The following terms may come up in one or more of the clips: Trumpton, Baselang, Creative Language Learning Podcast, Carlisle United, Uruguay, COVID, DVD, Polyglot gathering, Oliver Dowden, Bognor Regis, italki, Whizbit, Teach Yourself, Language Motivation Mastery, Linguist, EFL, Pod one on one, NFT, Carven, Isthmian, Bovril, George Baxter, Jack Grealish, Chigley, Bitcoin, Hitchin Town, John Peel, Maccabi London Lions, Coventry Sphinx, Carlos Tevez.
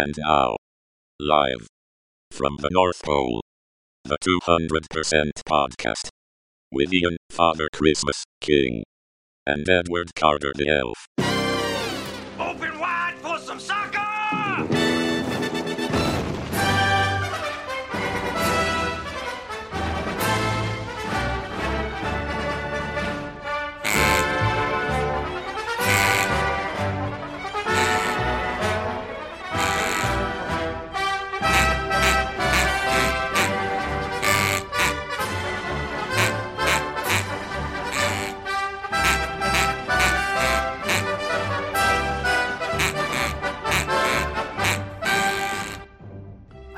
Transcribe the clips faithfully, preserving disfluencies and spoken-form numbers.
And now, live from the North Pole, the two hundred percent podcast, with Ian, Father Christmas, King, and Edward Carter the Elf. Open wide for some soccer!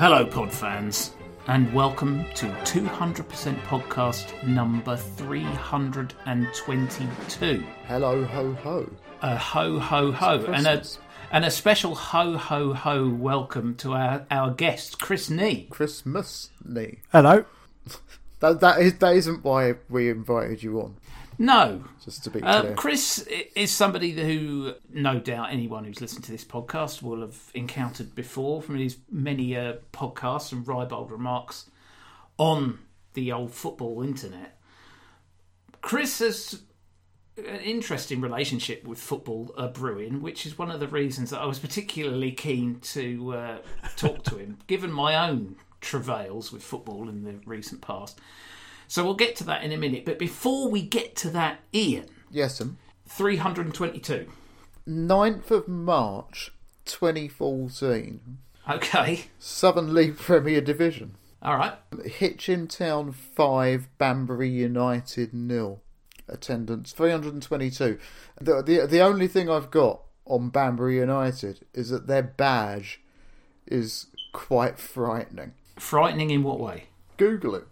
Hello, pod fans, and welcome to two hundred percent podcast number three hundred twenty-two. Hello, ho, ho. A ho, ho, ho. And a, and a special ho, ho, ho welcome to our, our guest, Chris Knee. Christmas Knee. Hello. that, that, is, that isn't why we invited you on. No. Just to be clear. Uh, Chris is somebody who, no doubt, anyone who's listened to this podcast will have encountered before from his many uh, podcasts and ribald remarks on the old football internet. Chris has an interesting relationship with football uh, brewing, which is one of the reasons that I was particularly keen to uh, talk to him, given my own travails with football in the recent past. So we'll get to that in a minute. But before we get to that, Ian. Yes, um. three hundred twenty-two. ninth of March, twenty fourteen. Okay. Southern League Premier Division. All right. Hitchin Town five, Banbury United nil. Attendance three hundred twenty-two. The, the, the only thing I've got on Banbury United is that their badge is quite frightening. Frightening in what way? Google it.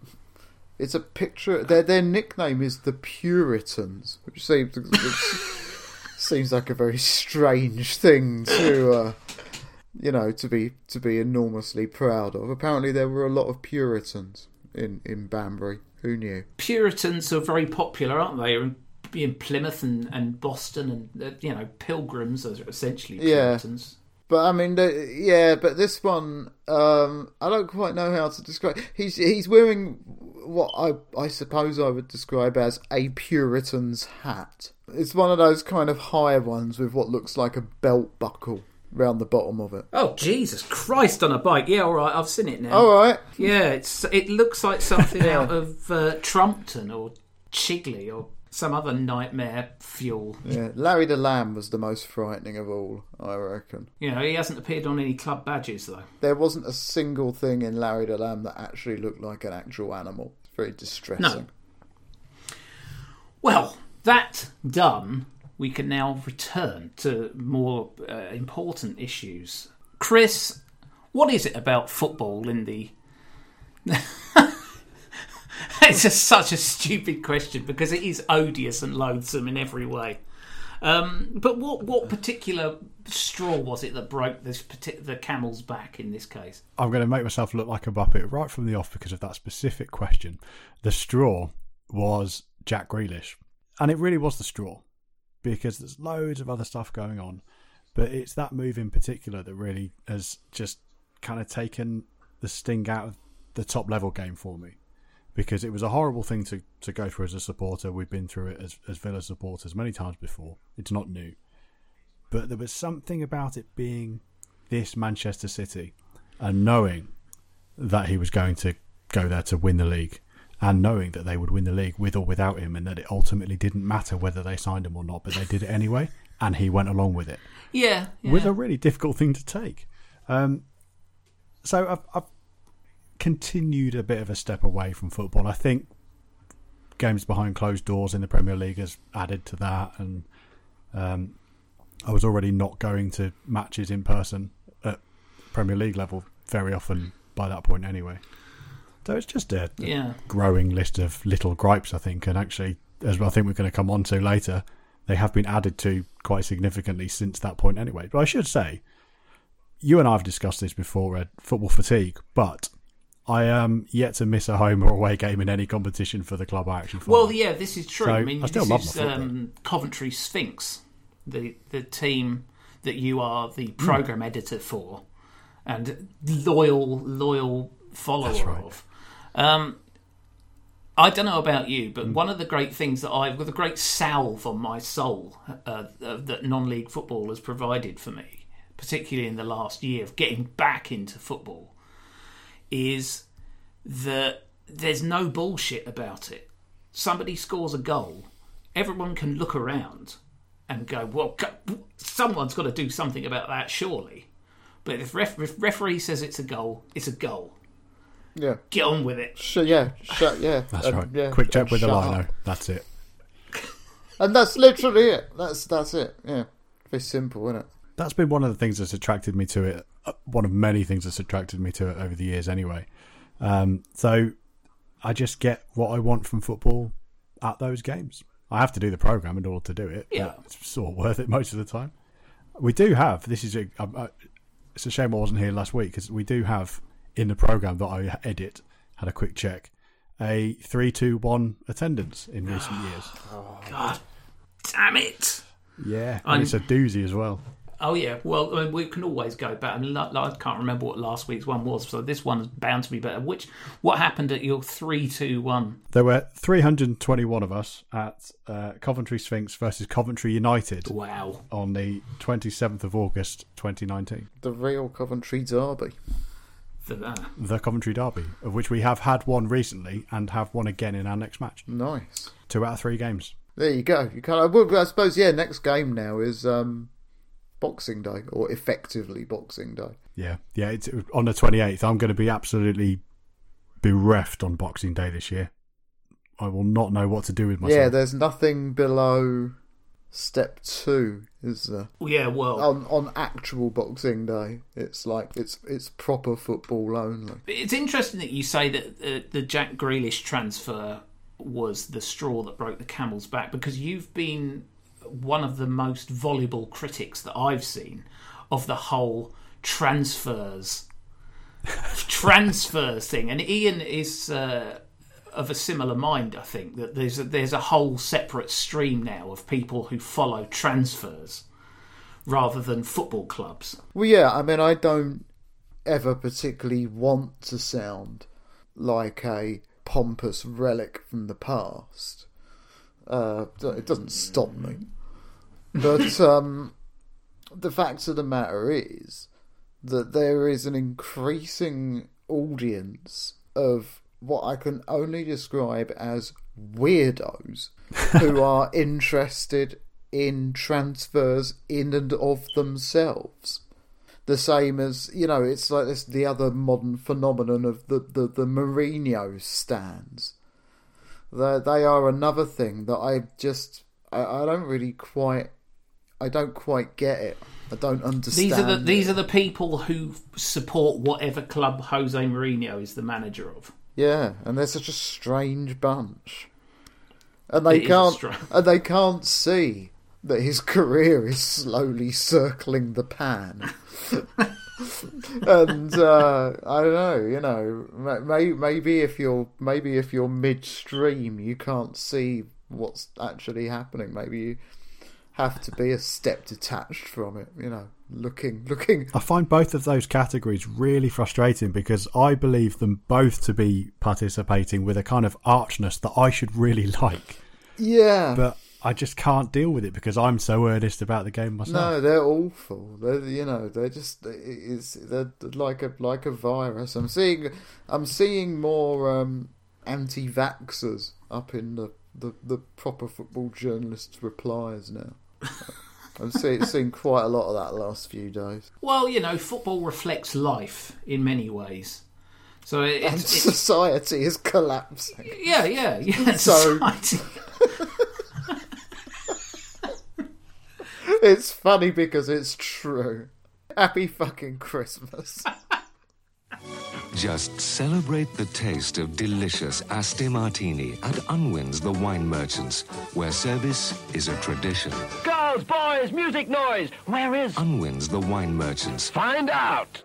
It's a picture. Their their nickname is the Puritans, which seems which seems like a very strange thing to, uh, you know, to be to be enormously proud of. Apparently, there were a lot of Puritans in, in Banbury. Who knew? Puritans are very popular, aren't they? In, in Plymouth and, and Boston, and uh, you know, Pilgrims are essentially Puritans. Yeah. But I mean, yeah. But this one, um, I don't quite know how to describe. He's he's wearing what I, I suppose I would describe as a Puritan's hat. It's one of those kind of higher ones with what looks like a belt buckle round the bottom of it. Oh, Jesus Christ on a bike. Yeah, all right, I've seen it now. All right. Yeah, it's it looks like something yeah. out of uh, Trumpton or Chigley or some other nightmare fuel. Yeah, Larry the Lamb was the most frightening of all, I reckon. You know, he hasn't appeared on any club badges, though. There wasn't a single thing in Larry the Lamb that actually looked like an actual animal. Very distressing. No. Well, that done, we can now return to more uh, important issues. Chris, what is it about football in the... It's just such a stupid question because it is odious and loathsome in every way. Um, but what, what particular straw was it that broke this partic- the camel's back in this case? I'm going to make myself look like a muppet right from the off because of that specific question. The straw was Jack Grealish. And it really was the straw because there's loads of other stuff going on. But it's that move in particular that really has just kind of taken the sting out of the top level game for me. Because it was a horrible thing to, to go through as a supporter. We've been through it as, as Villa supporters many times before. It's not new. But there was something about it being this Manchester City and knowing that he was going to go there to win the league and knowing that they would win the league with or without him and that it ultimately didn't matter whether they signed him or not, but they did it anyway and he went along with it. Yeah. yeah. With a really difficult thing to take. Um, so I've... I've continued a bit of a step away from football. I think games behind closed doors in the Premier League has added to that, and um, I was already not going to matches in person at Premier League level very often by that point anyway. So it's just a, a yeah. growing list of little gripes, I think, and actually, as I think we're going to come on to later, they have been added to quite significantly since that point anyway. But I should say, you and I have discussed this before, Ed, football fatigue, but I am yet to miss a home or away game in any competition for the club I actually follow. Well, yeah, this is true. So I mean, I still this love is um, Coventry Sphinx, the the team that you are the programme mm. editor for, and loyal, loyal follower That's right. of. Um, I don't know about you, but mm. one of the great things that I've, with a great salve on my soul, uh, uh, that non-league football has provided for me, particularly in the last year of getting back into football, is that there's no bullshit about it. Somebody scores a goal, everyone can look around and go, well, someone's got to do something about that, surely. But if ref- if referee says it's a goal, it's a goal. Yeah. Get on with it. Sh- yeah. Shut. Yeah. That's uh, right. Yeah. Quick check with the lino. That's it. And that's literally it. That's that's it. Yeah. Very simple, isn't it? That's been one of the things that's attracted me to it. One of many things that's attracted me to it over the years, anyway. Um, so I just get what I want from football at those games. I have to do the programme in order to do it. Yeah. But it's sort of worth it most of the time. We do have, this is, a, I, it's a shame I wasn't here last week, because we do have in the programme that I edit, had a quick check, a three two one attendance in recent years. Oh, God damn it. Yeah. And I'm... it's a doozy as well. Oh, yeah. Well, I mean, we can always go back. I mean, I can't remember what last week's one was, so this one's bound to be better. Which, what happened at your three two one? There were three hundred twenty-one of us at uh, Coventry Sphinx versus Coventry United. Wow. On the twenty-seventh of August, twenty nineteen. The real Coventry Derby. The, uh, the Coventry Derby, of which we have had one recently and have one again in our next match. Nice. Two out of three games. There you go. You can't, I suppose, yeah, next game now is... Um... Boxing Day, or effectively Boxing Day. Yeah, yeah. It's on the twenty-eighth. I'm going to be absolutely bereft on Boxing Day this year. I will not know what to do with myself. Yeah, there's nothing below step two, is there? Yeah, well, on on actual Boxing Day, it's like it's it's proper football only. It's interesting that you say that uh, the Jack Grealish transfer was the straw that broke the camel's back, because you've been one of the most voluble critics that I've seen of the whole transfers transfers thing, and Ian is uh, of a similar mind. I think that there's a, there's a whole separate stream now of people who follow transfers rather than football clubs. Well, yeah, I mean, I don't ever particularly want to sound like a pompous relic from the past. Uh, it doesn't stop me, but um, the fact of the matter is that there is an increasing audience of what I can only describe as weirdos who are interested in transfers in and of themselves. The same as, you know, it's like this, the other modern phenomenon of the, the, the Mourinho stands. They are another thing that I just... I don't really quite... I don't quite get it. I don't understand. These are the, these are the people who support whatever club Jose Mourinho is the manager of. Yeah, and they're such a strange bunch. And they can't, and they can't see that his career is slowly circling the pan. And uh, I don't know, you know, may, maybe if you're maybe if you're midstream, you can't see what's actually happening. Maybe you have to be a step detached from it, you know, looking, looking. I find both of those categories really frustrating, because I believe them both to be participating with a kind of archness that I should really like. Yeah, but I just can't deal with it because I'm so earnest about the game myself. No, they're awful. They're, you know, they're just it's they're like a like a virus. I'm seeing I'm seeing more um, anti-vaxxers up in the, the, the proper football journalists' replies now. I'm see, seeing quite a lot of that the last few days. Well, you know, football reflects life in many ways. So it, and it's, society it's... is collapsing. Yeah, yeah, yeah. So. Society... It's funny because it's true. Happy fucking Christmas. Just celebrate the taste of delicious Asti Martini at Unwin's The Wine Merchants, where service is a tradition. Girls, boys, music noise! Where is... Unwin's The Wine Merchants. Find out!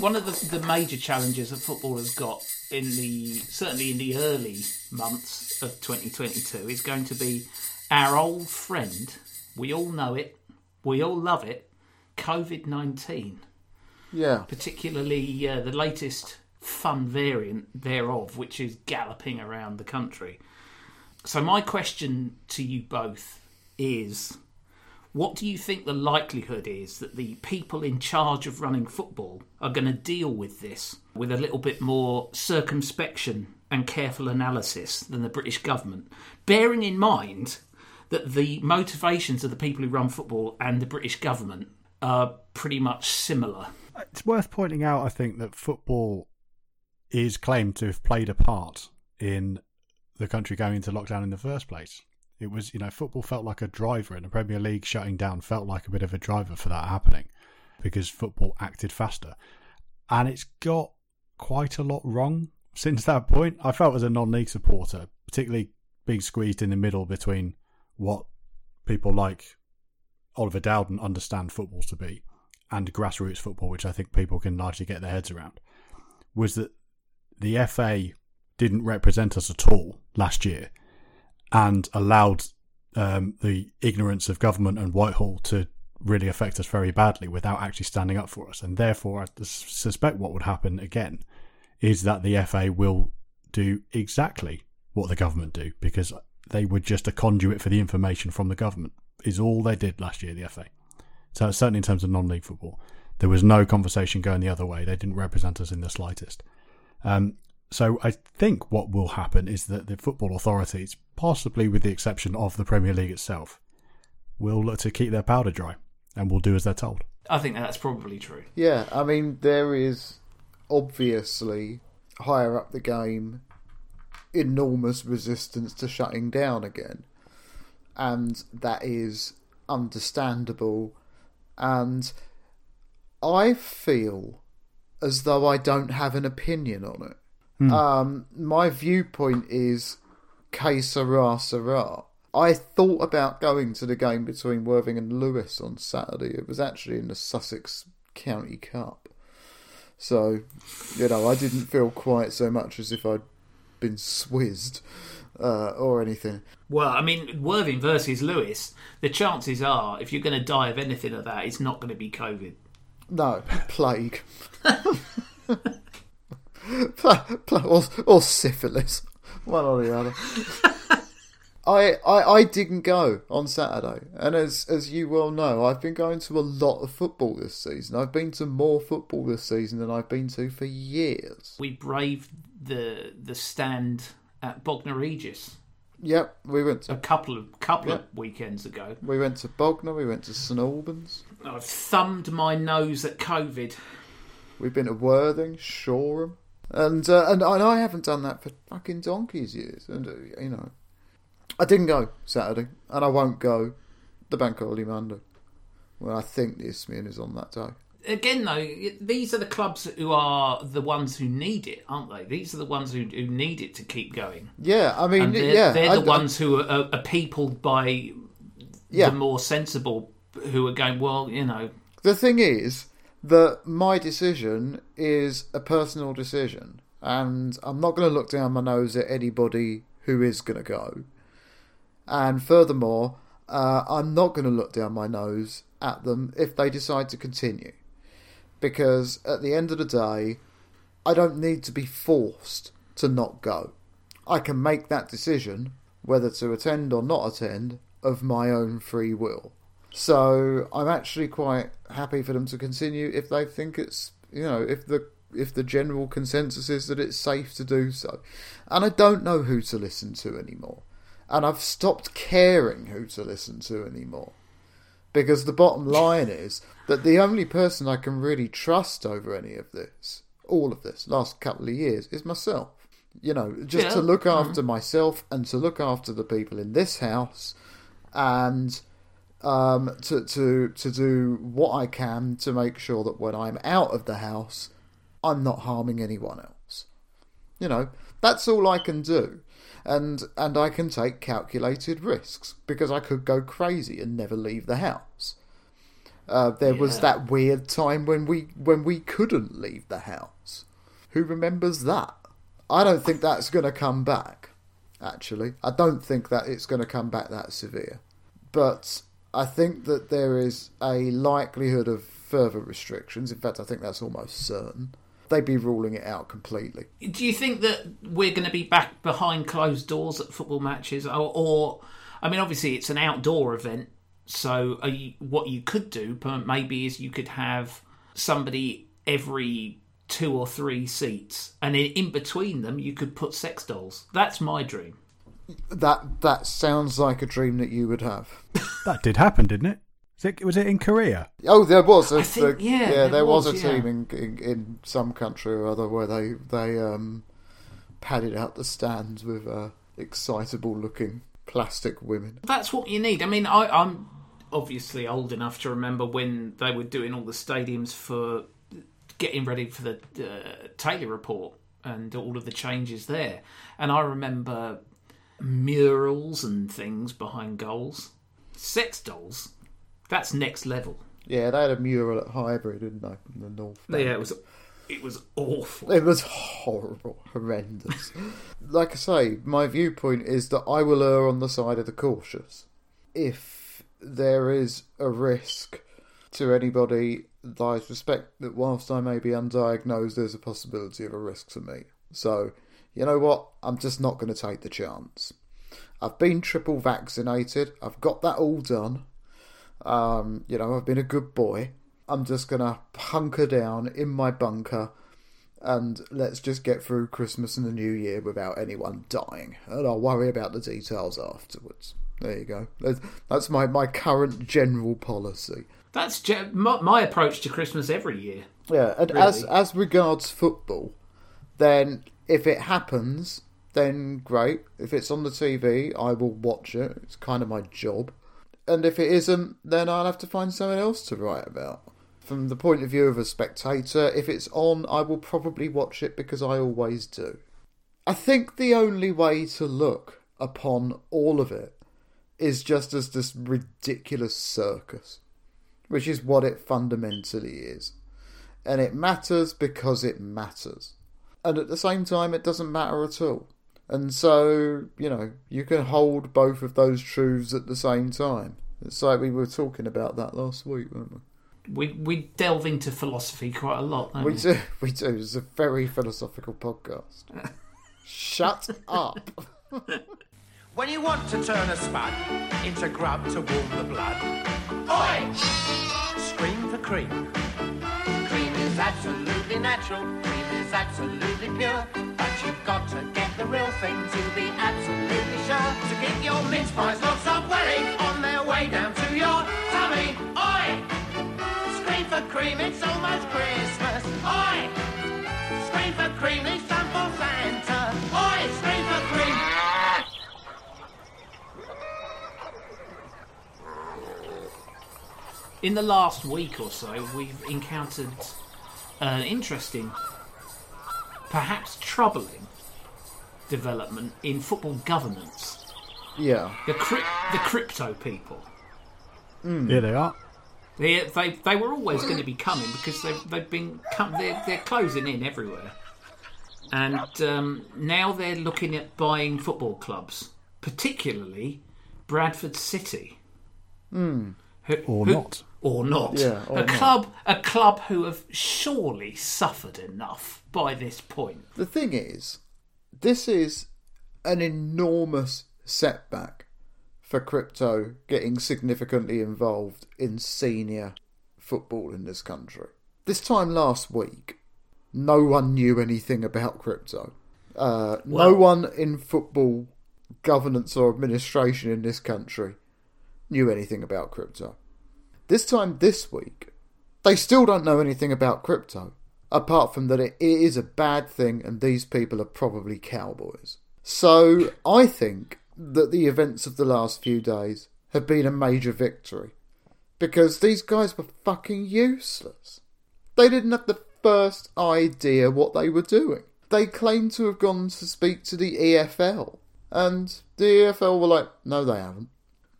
One of the, the major challenges that football has got in the certainly in the early months of twenty twenty-two is going to be our old friend We all know it. We all love it. COVID nineteen. Yeah. Particularly uh, the latest fun variant thereof, which is galloping around the country. So my question to you both is, what do you think the likelihood is that the people in charge of running football are going to deal with this with a little bit more circumspection and careful analysis than the British government, bearing in mind that the motivations of the people who run football and the British government are pretty much similar? It's worth pointing out, I think, that football is claimed to have played a part in the country going into lockdown in the first place. It was, you know, football felt like a driver, and the Premier League shutting down felt like a bit of a driver for that happening, because football acted faster. And it's got quite a lot wrong since that point. I felt as a non-league supporter, particularly being squeezed in the middle between what people like Oliver Dowden understand football to be and grassroots football, which I think people can largely get their heads around, was that the F A didn't represent us at all last year and allowed um, the ignorance of government and Whitehall to really affect us very badly without actually standing up for us. And therefore, I suspect what would happen again is that the F A will do exactly what the government do, because they were just a conduit for the information from the government, is all they did last year, the F A. So certainly in terms of non-league football, there was no conversation going the other way. They didn't represent us in the slightest. Um, so I think what will happen is that the football authorities, possibly with the exception of the Premier League itself, will look to keep their powder dry and will do as they're told. I think that's probably true. Yeah, I mean, there is obviously, higher up the game, enormous resistance to shutting down again. And that is understandable. And I feel as though I don't have an opinion on it. Hmm. Um, my viewpoint is que sera, sera. I thought about going to the game between Worthing and Lewis on Saturday. It was actually in the Sussex County Cup. So, you know, I didn't feel quite so much as if I'd been swizzed uh, or anything. Well, I mean, Worthing versus Lewis, the chances are, if you're going to die of anything of that, it's not going to be COVID. No, plague. pl- pl- or, or syphilis. One or the other. I, I I didn't go on Saturday. And as as you well know, I've been going to a lot of football this season. I've been to more football this season than I've been to for years. We braved the the stand at Bognor Regis. Yep, we went to... A couple of couple yep. of weekends ago. We went to Bognor, we went to St Albans. I've thumbed my nose at COVID. We've been to Worthing, Shoreham. And, uh, and, and I haven't done that for fucking donkey's years. And, uh, you know... I didn't go Saturday, and I won't go the bank holiday Monday, when I think the Isthmian is on that day. Again, though, these are the clubs who are the ones who need it, aren't they? These are the ones who, who need it to keep going. Yeah, I mean, and they're, yeah. They're the I, ones who are, are peopled by yeah. the more sensible, who are going, well, you know. The thing is that my decision is a personal decision, and I'm not going to look down my nose at anybody who is going to go. And furthermore, uh, I'm not going to look down my nose at them if they decide to continue. Because at the end of the day, I don't need to be forced to not go. I can make that decision, whether to attend or not attend, of my own free will. So I'm actually quite happy for them to continue if they think it's, you know, if the if the general consensus is that it's safe to do so. And I don't know who to listen to anymore. And I've stopped caring who to listen to anymore. Because the bottom line is that the only person I can really trust over any of this, all of this, last couple of years, is myself. You know, just yeah. to look after mm-hmm. myself and to look after the people in this house and um, to, to, to do what I can to make sure that when I'm out of the house, I'm not harming anyone else. You know, that's all I can do. And and I can take calculated risks, because I could go crazy and never leave the house. Uh, there yeah. was that weird time when we when we couldn't leave the house. Who remembers that? I don't think that's going to come back, actually. I don't think that it's going to come back that severe. But I think that there is a likelihood of further restrictions. In fact, I think that's almost certain. They'd be ruling it out completely. Do you think that we're going to be back behind closed doors at football matches? Or, or I mean, obviously it's an outdoor event, so are you, what you could do maybe is you could have somebody every two or three seats, and in, in between them you could put sex dolls. That's my dream. That that sounds like a dream that you would have. That did happen, didn't it? Was it, was it in Korea? Oh, there was. A, I think, the, yeah, yeah, there, there was, was a yeah. team in, in in some country or other where they they um, padded out the stands with uh, excitable-looking plastic women. That's what you need. I mean, I, I'm obviously old enough to remember when they were doing all the stadiums for getting ready for the uh, Taylor Report and all of the changes there. And I remember murals and things behind goals. Sex dolls, that's next level. Yeah, they had a mural at Highbury, didn't they, in the north? Yeah, it was it was awful. It was horrible, horrendous. Like I say, my viewpoint is that I will err on the side of the cautious. If there is a risk to anybody, I suspect that whilst I may be undiagnosed, there's a possibility of a risk to me. So, you know what? I'm just not going to take the chance. I've been triple vaccinated. I've got that all done. Um, you know, I've been a good boy. I'm just going to hunker down in my bunker and let's just get through Christmas and the New Year without anyone dying. And I'll worry about the details afterwards. There you go. That's my, my current general policy. That's ge- my, my approach to Christmas every year. Yeah, and really. as as regards football, then if it happens, then great. If it's on the T V, I will watch it. It's kind of my job. And if it isn't, then I'll have to find something else to write about. From the point of view of a spectator, if it's on, I will probably watch it because I always do. I think the only way to look upon all of it is just as this ridiculous circus, which is what it fundamentally is. And it matters because it matters. And at the same time, it doesn't matter at all. And so, you know, you can hold both of those truths at the same time. It's like we were talking about that last week, weren't we? We we delve into philosophy quite a lot, don't we? We do, we do. It's a very philosophical podcast. Shut up. When you want to turn a spud into grub to warm the blood, oi! Scream for cream. Cream is absolutely natural. Absolutely pure, but you've got to get the real thing to be absolutely sure to give your mince pies lots of welling on their way down to your tummy. Oi! Scream for cream, it's almost Christmas. Oi! Scream for cream, it's time for Santa. Oi! Scream for cream. In the last week or so, we've encountered an interesting, perhaps troubling development in football governance. Yeah. The crypt, the crypto people. Mm. Yeah, they are. They they they were always going to be coming because they they've been come, they're they're closing in everywhere, and um, now they're looking at buying football clubs, particularly Bradford City. Mm. Who, or who, not. Or not. Yeah, or a not. club, a club who have surely suffered enough by this point. The thing is, this is an enormous setback for crypto getting significantly involved in senior football in this country. This time last week, no one knew anything about crypto. Uh, well, no one in football governance or administration in this country knew anything about crypto. This time this week, they still don't know anything about crypto, apart from that it is a bad thing and these people are probably cowboys. So I think that the events of the last few days have been a major victory, because these guys were fucking useless. They didn't have the first idea what they were doing. They claimed to have gone to speak to the E F L, and the E F L were like, no, they haven't.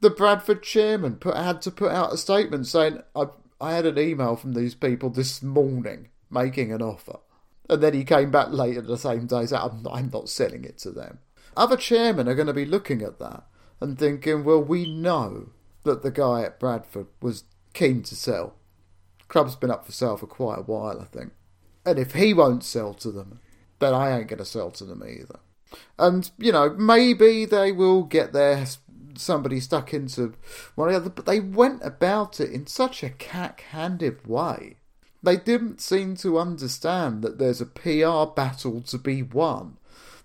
The Bradford chairman put, had to put out a statement saying, I, I had an email from these people this morning making an offer. And then he came back later the same day saying, I'm, I'm not selling it to them. Other chairmen are going to be looking at that and thinking, well, we know that the guy at Bradford was keen to sell. Club's been up for sale for quite a while, I think. And if he won't sell to them, then I ain't going to sell to them either. And, you know, maybe they will get their somebody stuck into one or the other, but they went about it in such a cack-handed way. They didn't seem to understand that there's a P R battle to be won,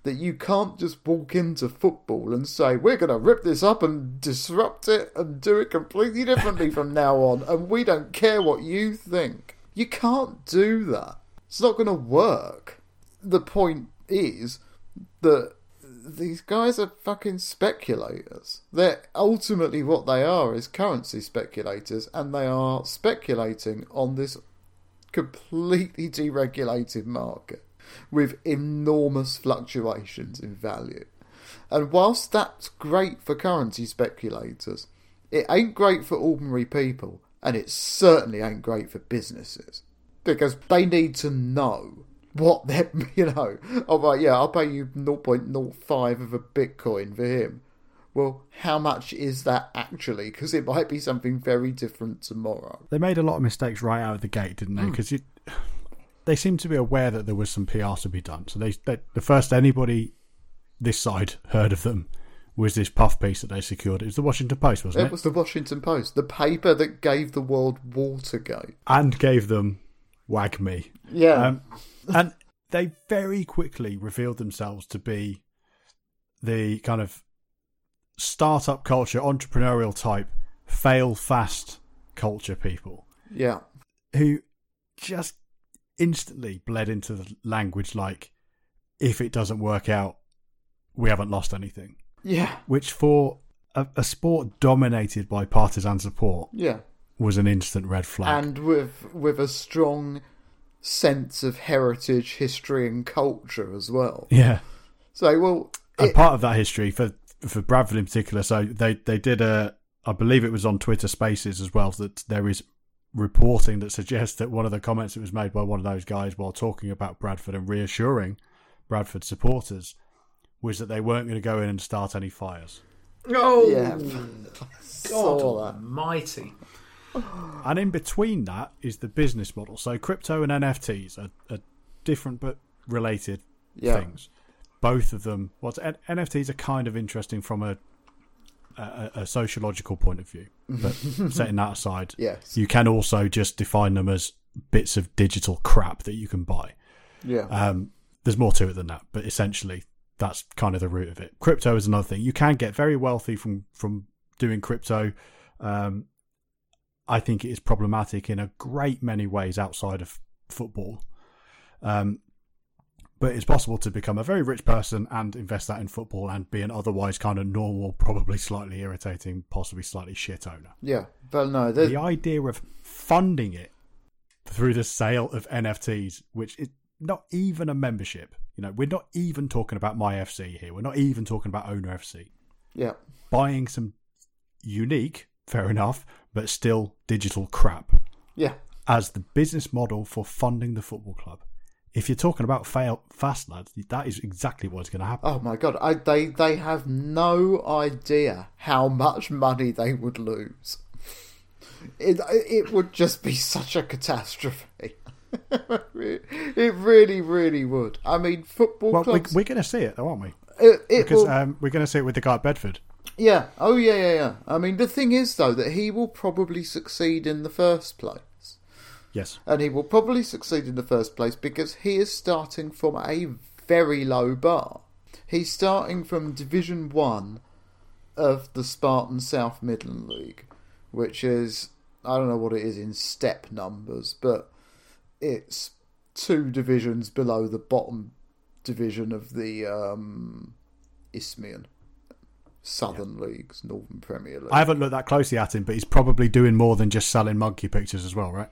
that you can't just walk into football and say, we're going to rip this up and disrupt it and do it completely differently from now on, and we don't care what you think. You can't do that. It's not going to work. The point is that these guys are fucking speculators. They're ultimately what they are is currency speculators, and they are speculating on this completely deregulated market with enormous fluctuations in value. And whilst that's great for currency speculators, it ain't great for ordinary people, and it certainly ain't great for businesses, because they need to know what they're, you know, all right, yeah, I'll pay you zero point zero five of a Bitcoin for him. Well, how much is that actually? Because it might be something very different tomorrow. They made a lot of mistakes right out of the gate, didn't they? Because mm. you... They seem to be aware that there was some P R to be done. So they, they, the first anybody this side heard of them was this puff piece that they secured. It was the Washington Post, wasn't it? It was the Washington Post, the paper that gave the world Watergate. And gave them Wag Me. Yeah. Um, and they very quickly revealed themselves to be the kind of startup culture, entrepreneurial type, fail fast culture people. Yeah. Who just instantly bled into the language like, if it doesn't work out, we haven't lost anything. Yeah. Which for a, a sport dominated by partisan support, yeah, was an instant red flag. And with with a strong sense of heritage, history and culture as well. Yeah. So, well... And it, part of that history, for for Bradford in particular, so they, they did a... I believe it was on Twitter Spaces as well, that there is reporting that suggests that one of the comments that was made by one of those guys while talking about Bradford and reassuring Bradford supporters was that they weren't going to go in and start any fires. Oh, yeah. God almighty. And in between that is the business model. So crypto and N F Ts are, are different but related, yeah, things. Both of them, well, N F Ts are kind of interesting from a A, a sociological point of view, but setting that aside, yes, you can also just define them as bits of digital crap that you can buy. Yeah, um, there's more to it than that, but essentially that's kind of the root of it. Crypto is another thing. You can get very wealthy from from doing crypto. Um, I think it is problematic in a great many ways outside of football, um, but it's possible to become a very rich person and invest that in football and be an otherwise kind of normal, probably slightly irritating, possibly slightly shit owner. Yeah, but no, the idea of funding it through the sale of N F Ts, which is not even a membership. You know, we're not even talking about MyFC here. We're not even talking about Owner F C. Yeah, buying some unique, fair enough, but still digital crap. Yeah, as the business model for funding the football club. If you're talking about fail fast, lads, that is exactly what's going to happen. Oh my God, I, they they have no idea how much money they would lose. It it would just be such a catastrophe. It really, really would. I mean, football well, clubs... We're, we're going to see it, though, aren't we? It, it because will... um, we're going to see it with the guy at Bedford. Yeah, oh yeah, yeah, yeah. I mean, the thing is, though, that he will probably succeed in the first place. Yes. And he will probably succeed in the first place because he is starting from a very low bar. He's starting from Division one of the Spartan South Midland League, which is, I don't know what it is in step numbers, but it's two divisions below the bottom division of the um, Isthmian. Southern yeah. Leagues, Northern Premier League. I haven't looked that closely at him, but he's probably doing more than just selling monkey pictures as well, right?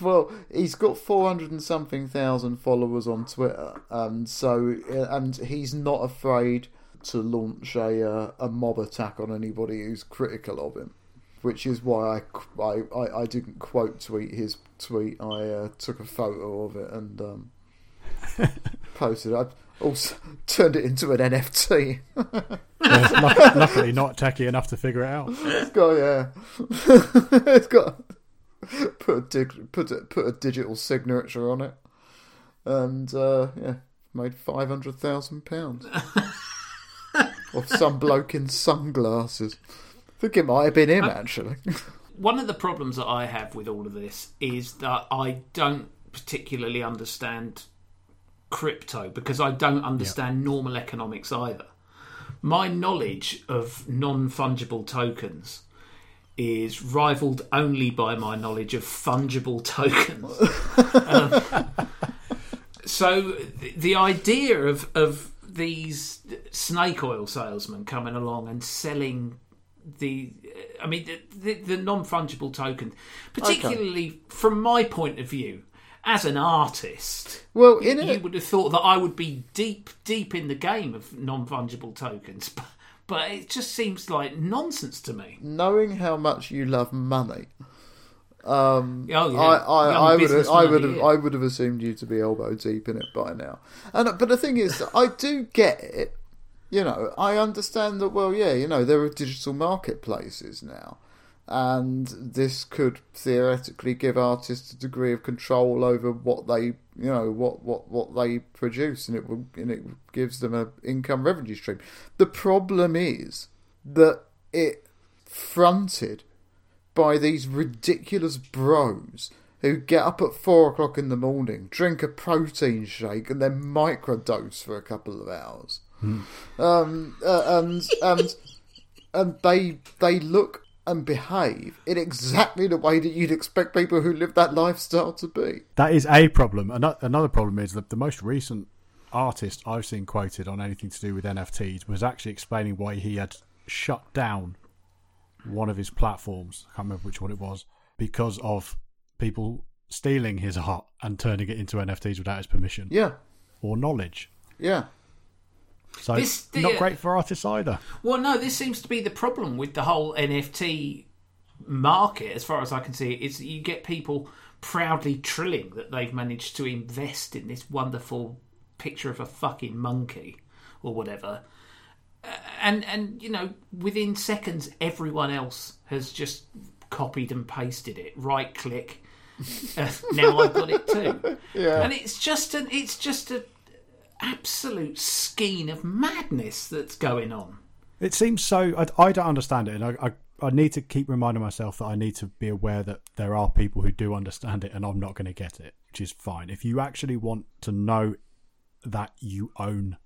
Well, he's got four hundred and something thousand followers on Twitter, and so and he's not afraid to launch a uh, a mob attack on anybody who's critical of him, which is why I, I, I didn't quote tweet his tweet. I uh, took a photo of it and um, posted it. I, Also, turned it into an N F T. Yes, luckily, luckily not techie enough to figure it out. It's got, yeah. It's got put a dig, put a, put a digital signature on it, and uh, yeah, made five hundred thousand pounds of some bloke in sunglasses. I think it might have been him I, actually. One of the problems that I have with all of this is that I don't particularly understand crypto because I don't understand yeah. normal economics either. My knowledge of non-fungible tokens is rivaled only by my knowledge of fungible tokens. um, so the idea of, of these snake oil salesmen coming along and selling the... I mean, the, the, the non-fungible tokens, particularly okay. from my point of view, as an artist, well, in you a... would have thought that I would be deep, deep in the game of non-fungible tokens, but, but it just seems like nonsense to me. Knowing how much you love money, um, oh, yeah. I, I, I would, have, I would, have, yeah. I would have assumed you to be elbow deep in it by now. And but the thing is, I do get it. You know, I understand that. Well, yeah, you know, there are digital marketplaces now. And this could theoretically give artists a degree of control over what they, you know, what, what, what they produce, and it will, and it gives them an income revenue stream. The problem is that it fronted by these ridiculous bros who get up at four o'clock in the morning, drink a protein shake, and then microdose for a couple of hours, mm. um, uh, and and and they they look and behave in exactly the way that you'd expect people who live that lifestyle to be. That is a problem. Another problem is that the most recent artist I've seen quoted on anything to do with N F Ts was actually explaining why he had shut down one of his platforms. I can't remember which one it was, because of people stealing his art and turning it into N F Ts without his permission. Yeah. Or knowledge. Yeah. So this, the, not great for artists either. Well, no, this seems to be the problem with the whole N F T market, as far as I can see, is you get people proudly trilling that they've managed to invest in this wonderful picture of a fucking monkey or whatever. And, and you know, within seconds, everyone else has just copied and pasted it. Right click. uh, now I've got it too. Yeah. And it's just an... It's just a... absolute skein of madness that's going on. It seems so. I, I don't understand it, and I, I I need to keep reminding myself that I need to be aware that there are people who do understand it, and I'm not going to get it, which is fine. If you actually want to know that you own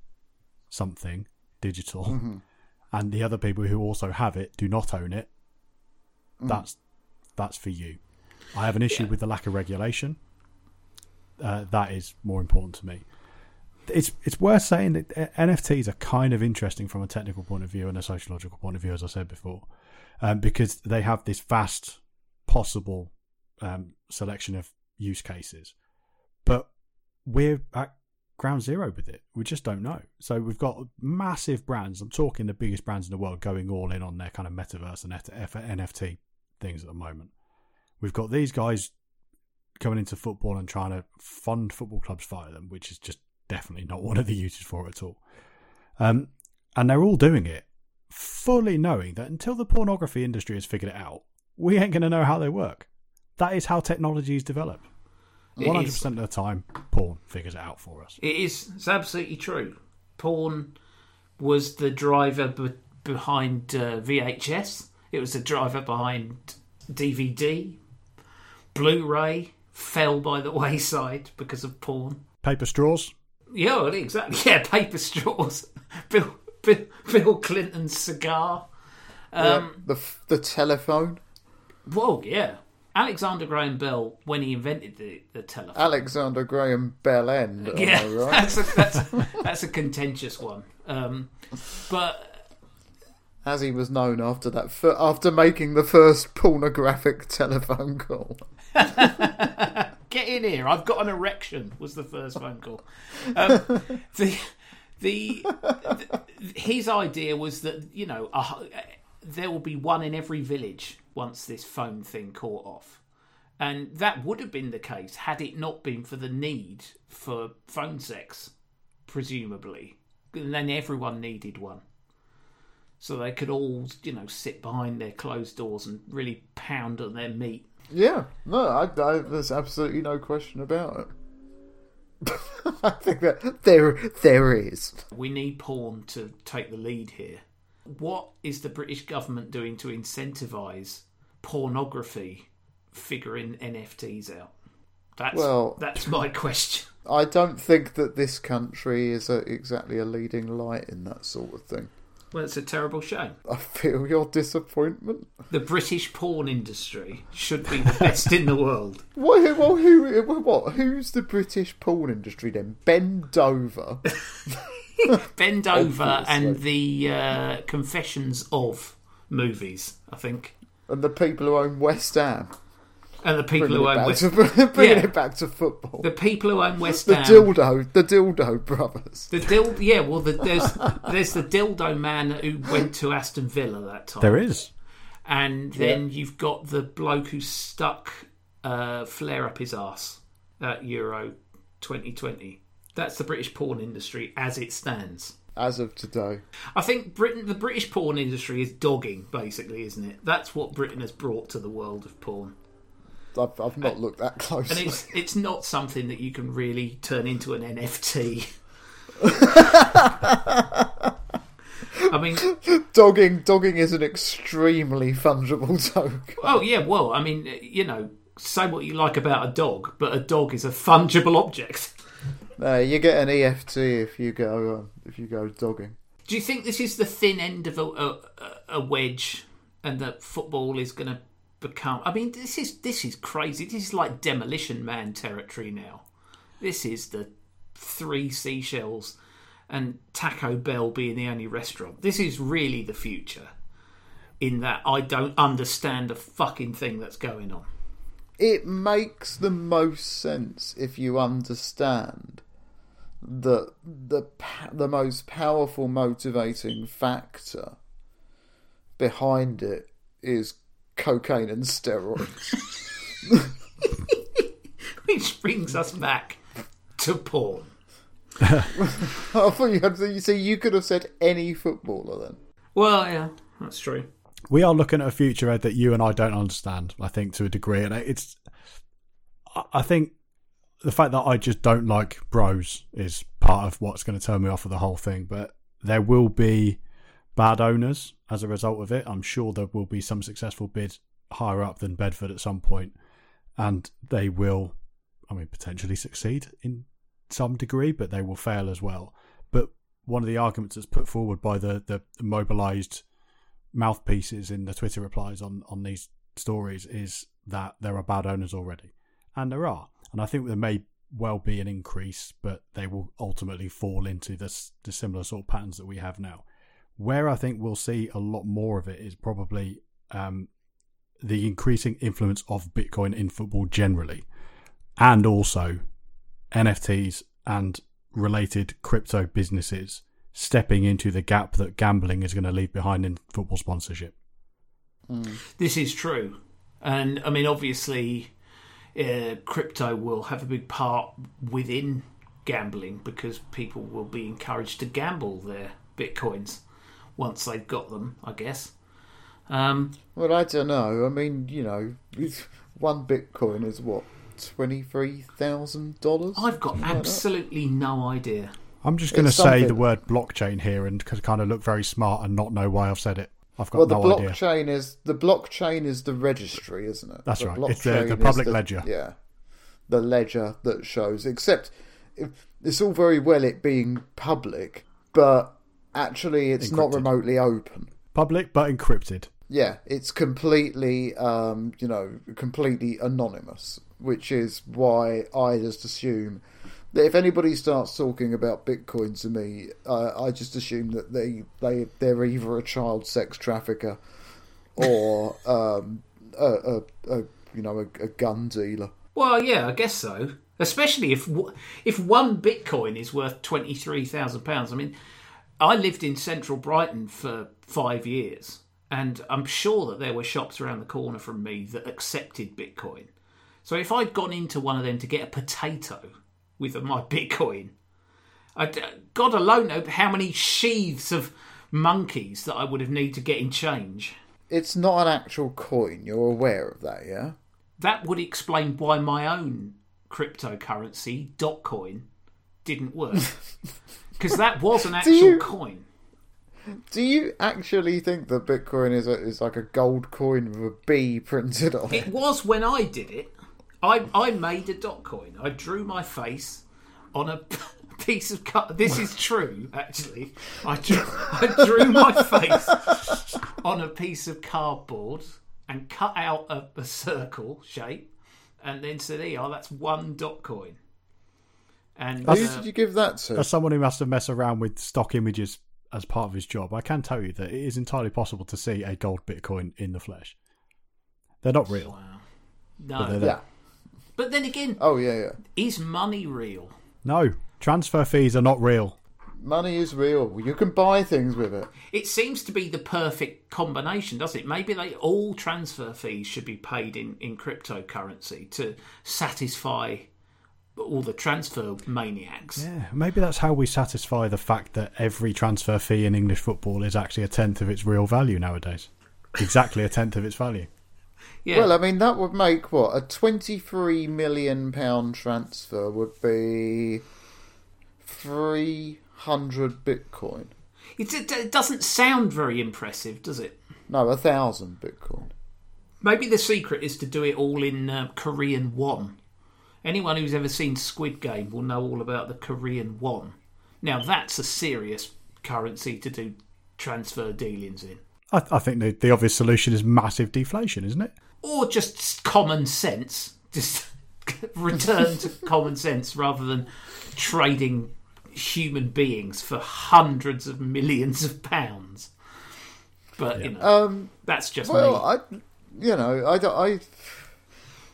something digital, mm-hmm. and the other people who also have it do not own it, mm. that's that's for you. I have an issue yeah. with the lack of regulation. Uh, that is more important to me. It's it's worth saying that N F Ts are kind of interesting from a technical point of view and a sociological point of view, as I said before, um, because they have this vast possible um, selection of use cases. But we're at ground zero with it. We just don't know. So we've got massive brands. I'm talking the biggest brands in the world going all in on their kind of metaverse and N F T things at the moment. We've got these guys coming into football and trying to fund football clubs via them, which is just definitely not one of the uses for it at all. Um, and they're all doing it, fully knowing that until the pornography industry has figured it out, we ain't going to know how they work. That is how technology is developed. one hundred percent of the time, porn figures it out for us. It is. It's absolutely true. Porn was the driver be- behind uh, V H S. It was the driver behind D V D. Blu-ray fell by the wayside because of porn. Paper straws. Yeah, exactly. Yeah, paper straws. Bill, Bill, Bill Clinton's cigar. Um, yeah, the the telephone. Well, yeah. Alexander Graham Bell, when he invented the, the telephone. Alexander Graham Bell End. Yeah, right? that's, a, that's, that's a contentious one. Um, but as he was known after that, after making the first pornographic telephone call. Get in here, I've got an erection, was the first phone call. Um, the, the, the his idea was that, you know, a, there will be one in every village once this phone thing caught off. And that would have been the case had it not been for the need for phone sex, presumably. And then everyone needed one. so they could all, you know, sit behind their closed doors and really pound on their meat. Yeah, no, I, I, there's absolutely no question about it. I think that there, there is. We need porn to take the lead here. What is the British government doing to incentivise pornography figuring N F Ts out? That's, well, that's my question. I don't think that this country is a, exactly a leading light in that sort of thing. Well, it's a terrible shame. I feel your disappointment. The British porn industry should be the best in the world. What? Well, who? What? Who's the British porn industry then? Bend over. Bend over and the uh, Confessions of movies, I think. And the people who own West Ham. And the people who own West Ham. Bringing yeah. it back to football. The people who own West Ham. The dildo, the dildo brothers. The dildo, yeah, well, the, there's there's the dildo man who went to Aston Villa that time. There is. And then yeah. you've got the bloke who stuck uh, Flair up his arse at Euro twenty twenty. That's the British porn industry as it stands. As of today. I think Britain, the British porn industry is dogging, basically, isn't it? That's what Britain has brought to the world of porn. I've, I've not and, looked that closely. And it's it's not something that you can really turn into an N F T. I mean... Dogging, dogging is an extremely fungible token. Oh, yeah, well, I mean, you know, say what you like about a dog, but a dog is a fungible object. No, you get an E F T if you go um, if you go dogging. Do you think this is the thin end of a, a, a wedge, and that football is going to become? I mean, this is this is crazy. This is like Demolition Man territory now. This is the Three Seashells and Taco Bell being the only restaurant. This is really the future. In that, I don't understand a fucking thing that's going on. It makes the most sense if you understand that the the most powerful motivating factor behind it is cocaine and steroids. Which brings us back to porn. I thought you had to, so you could have said any footballer then. Well, yeah, that's true. We are looking at a future, Ed, that you and I don't understand, I think, to a degree. And it's, I think the fact that I just don't like bros is part of what's going to turn me off of the whole thing. But there will be bad owners as a result of it. I'm sure there will be some successful bid higher up than Bedford at some point. And they will, I mean, potentially succeed in some degree, but they will fail as well. But one of the arguments that's put forward by the, the mobilised mouthpieces in the Twitter replies on, on these stories is that there are bad owners already. And there are. And I think there may well be an increase, but they will ultimately fall into this, the similar sort of patterns that we have now. Where I think we'll see a lot more of it is probably um, the increasing influence of Bitcoin in football generally, and also N F Ts and related crypto businesses stepping into the gap that gambling is going to leave behind in football sponsorship. Mm. This is true. And, I mean, obviously, uh, crypto will have a big part within gambling because people will be encouraged to gamble their bitcoins once they've got them, I guess. Um, well, I don't know. I mean, you know, one bitcoin is, what, twenty-three thousand dollars? I've got Something absolutely like no idea. I'm just going it's to say something. The word blockchain here and kind of look very smart and not know why I've said it. I've got well, no idea. Well, the blockchain is the blockchain is the registry, isn't it? That's the right. It's the, the public the, ledger. Yeah, the ledger that shows. Except it's all very well it being public, but actually it's encrypted. Not remotely open. Public, but encrypted. Yeah, it's completely, um, you know, completely anonymous, which is why I just assume. If anybody starts talking about Bitcoin to me, uh, I just assume that they, they, they're either a child sex trafficker or um, a, a, a you know a, a gun dealer. Well, yeah, I guess so. Especially if if one Bitcoin is worth twenty-three thousand pounds. I mean, I lived in central Brighton for five years, and I'm sure that there were shops around the corner from me that accepted Bitcoin. So if I'd gone into one of them to get a potato with my Bitcoin, I, God alone knows how many sheaves of monkeys that I would have needed to get in change. It's not an actual coin. You're aware of that, yeah? That would explain why my own cryptocurrency, Dotcoin, didn't work. Because that was an actual do you, coin. Do you actually think that Bitcoin is a, is like a gold coin with a B printed on it? It was when I did it. I I made a Dotcoin. I drew my face on a piece of cut. This is true, actually. I drew, I drew my face on a piece of cardboard and cut out a, a circle shape, and then said, "Oh, that's one Dotcoin." And who uh, did you give that to? As someone who has to mess around with stock images as part of his job, I can tell you that it is entirely possible to see a gold Bitcoin in the flesh. They're not real. Wow. No. But they're there. Yeah. But then again, oh yeah, yeah. Is money real? No. Transfer fees are not real. Money is real. You can buy things with it. It seems to be the perfect combination, doesn't it? Maybe they all transfer fees should be paid in, in cryptocurrency to satisfy all the transfer maniacs. Yeah, maybe that's how we satisfy the fact that every transfer fee in English football is actually a tenth of its real value nowadays. Exactly a tenth of its value. Yeah. Well, I mean, that would make, what, a twenty-three million pounds transfer would be three hundred Bitcoin. It, it doesn't sound very impressive, does it? No, one thousand Bitcoin. Maybe the secret is to do it all in uh, Korean won. Anyone who's ever seen Squid Game will know all about the Korean won. Now, that's a serious currency to do transfer dealings in. I, th- I think the, the obvious solution is massive deflation, isn't it? Or just common sense. Just return to common sense rather than trading human beings for hundreds of millions of pounds. But, yeah. you know, um, that's just well, me. I, you know, I, I,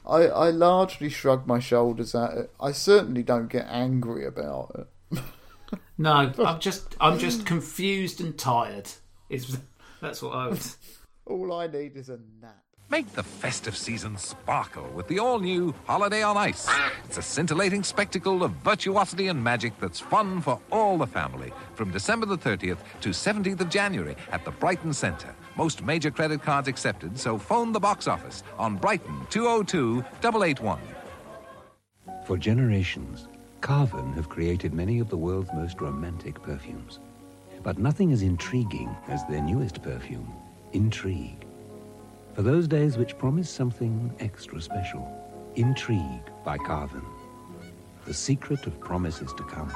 I, I largely shrug my shoulders at it. I certainly don't get angry about it. No, I'm just, I'm just confused and tired. It's... That's what I would. All I need is a nap. Make the festive season sparkle with the all-new Holiday on Ice. It's a scintillating spectacle of virtuosity and magic that's fun for all the family. From December the thirtieth to seventeenth of January at the Brighton Centre. Most major credit cards accepted, so phone the box office on Brighton two oh two, eight eight one. For generations, Carven have created many of the world's most romantic perfumes. But nothing as intriguing as their newest perfume, Intrigue. For those days which promise something extra special, Intrigue by Carven. The secret of promises to come.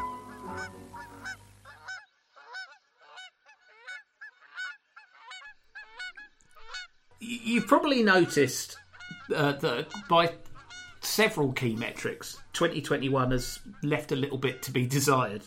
You've probably noticed uh, that by several key metrics, twenty twenty-one has left a little bit to be desired.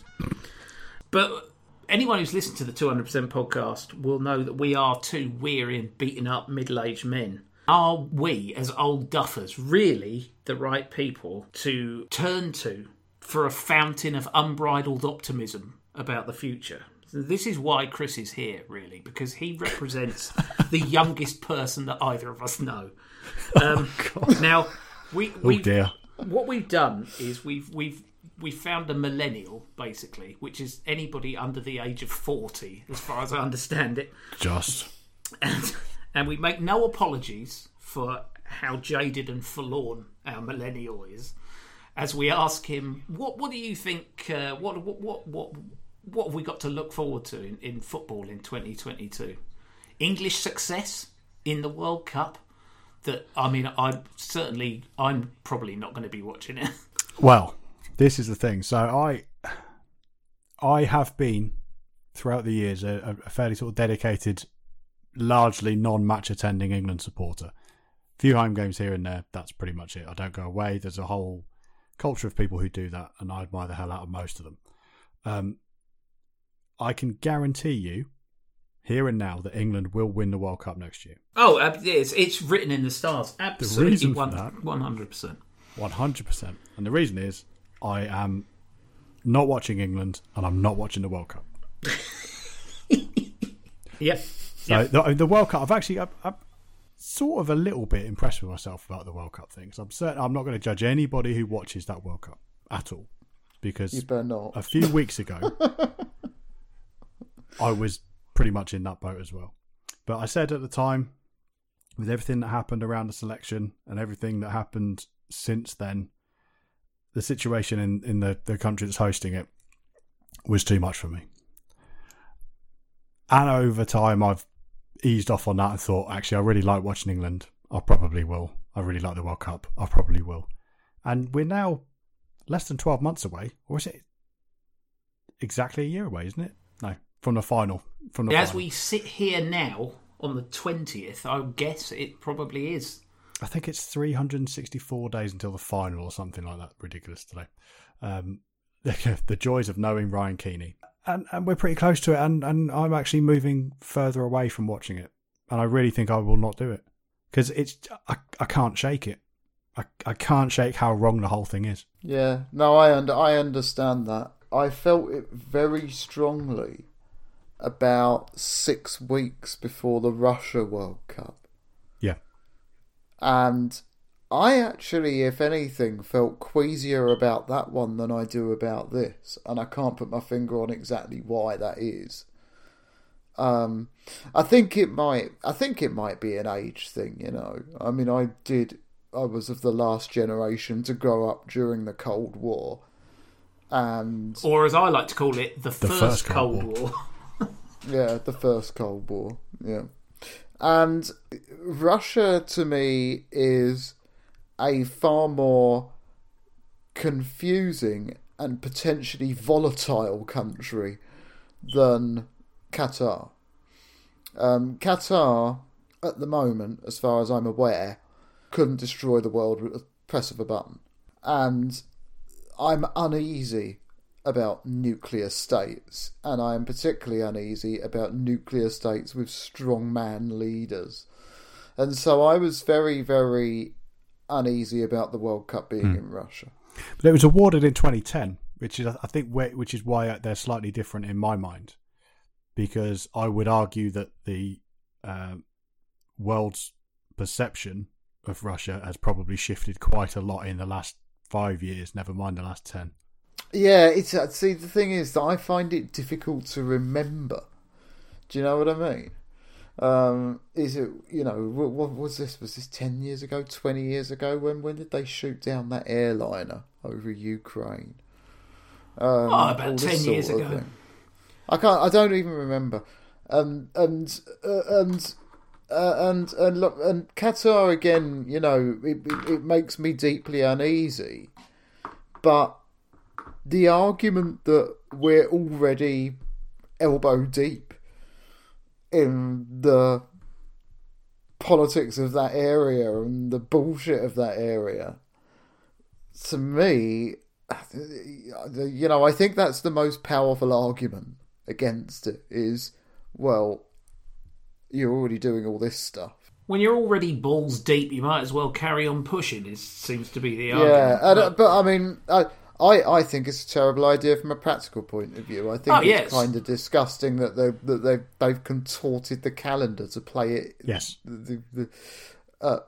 But... anyone who's listened to the two hundred percent podcast will know that we are two weary and beaten up middle-aged men. Are we, as old duffers, really the right people to turn to for a fountain of unbridled optimism about the future? So this is why Chris is here, really, because he represents the youngest person that either of us know. Um, oh, God. Now, we, we, oh, dear. What we've done is we've we've... we found a millennial, basically, which is anybody under the age of forty, as far as I understand it. Just. And, and we make no apologies for how jaded and forlorn our millennial is, as we ask him, what What do you think, uh, what, what what what what have we got to look forward to in, in football in twenty twenty-two? English success in the World Cup? That I mean, I certainly, I'm probably not going to be watching it. Well... this is the thing. So I, I have been throughout the years a, a fairly sort of dedicated, largely non-match attending England supporter. Few home games here and there. That's pretty much it. I don't go away. There's a whole culture of people who do that, and I admire the hell out of most of them. Um, I can guarantee you, here and now, that England will win the World Cup next year. Oh, it's it's written in the stars. Absolutely, the reason for that, one hundred percent, one hundred percent. And the reason is, I am not watching England, and I'm not watching the World Cup. Yep. So yep. The, the World Cup, I've actually, I'm, I'm sort of a little bit impressed with myself about the World Cup thing. So I'm certain I'm not going to judge anybody who watches that World Cup at all, because you better not. A few weeks ago, I was pretty much in that boat as well. But I said at the time, with everything that happened around the selection and everything that happened since then, the situation in, in the, the country that's hosting it was too much for me. And over time, I've eased off on that and thought, actually, I really like watching England. I probably will. I really like the World Cup. I probably will. And we're now less than twelve months away, or is it exactly a year away, isn't it? No, from the final. From the As final. We sit here now on the twentieth, I guess it probably is. I think it's three hundred sixty-four days until the final or something like that. Ridiculous today. Um, the joys of knowing Ryan Keane. And, and we're pretty close to it, and, and I'm actually moving further away from watching it. And I really think I will not do it. Because it's I, I can't shake it. I, I can't shake how wrong the whole thing is. Yeah, no, I under, I understand that. I felt it very strongly about six weeks before the Russia World Cup. Yeah. And I actually, if anything, felt queasier about that one than I do about this. And I can't put my finger on exactly why that is. Um, I think it might, I think it might be an age thing, you know. I mean, I did, I was of the last generation to grow up during the Cold War. And or as I like to call it, the, the first, first Cold, Cold War. War. Yeah, the first Cold War. Yeah. And Russia, to me, is a far more confusing and potentially volatile country than Qatar. Um, Qatar, at the moment, as far as I'm aware, couldn't destroy the world with the press of a button. And I'm uneasy about nuclear states, and I am particularly uneasy about nuclear states with strongman leaders. And so I was very, very uneasy about the World Cup being mm. in Russia. But it was awarded in twenty ten, which is, I think, which is why they're slightly different in my mind, because I would argue that the uh, world's perception of Russia has probably shifted quite a lot in the last five years, never mind the last ten. Yeah, it's uh, see, the thing is that I find it difficult to remember. Do you know what I mean? Um, is it, you know, what was this? Was this ten years ago, twenty years ago? When when did they shoot down that airliner over Ukraine? Um, oh, about ten years ago. I can't. I don't even remember. Um, and uh, and uh, and and look, and Qatar again. You know, it, it, it makes me deeply uneasy, but. The argument that we're already elbow deep in the politics of that area and the bullshit of that area, to me, you know, I think that's the most powerful argument against it is, well, you're already doing all this stuff. When you're already balls deep, you might as well carry on pushing, it seems to be the argument. Yeah, but, but I mean... I, I, I think it's a terrible idea from a practical point of view. I think oh, it's yes. kind of disgusting that they that they they've contorted the calendar to play it. Yes. The, the, uh,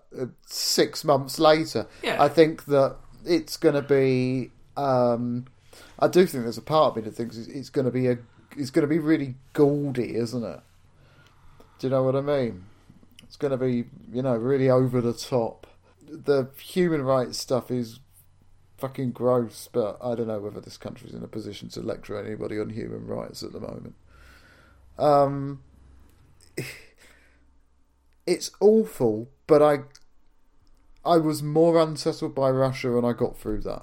six months later, yeah. I think that it's going to be. Um, I do think there's a part of me that thinks it's going to be a it's going to be really gaudy, isn't it? Do you know what I mean? It's going to be, you know, really over the top. The human rights stuff is. Fucking gross, but I don't know whether this country's in a position to lecture anybody on human rights at the moment. Um, it's awful, but I, I was more unsettled by Russia, and I got through that.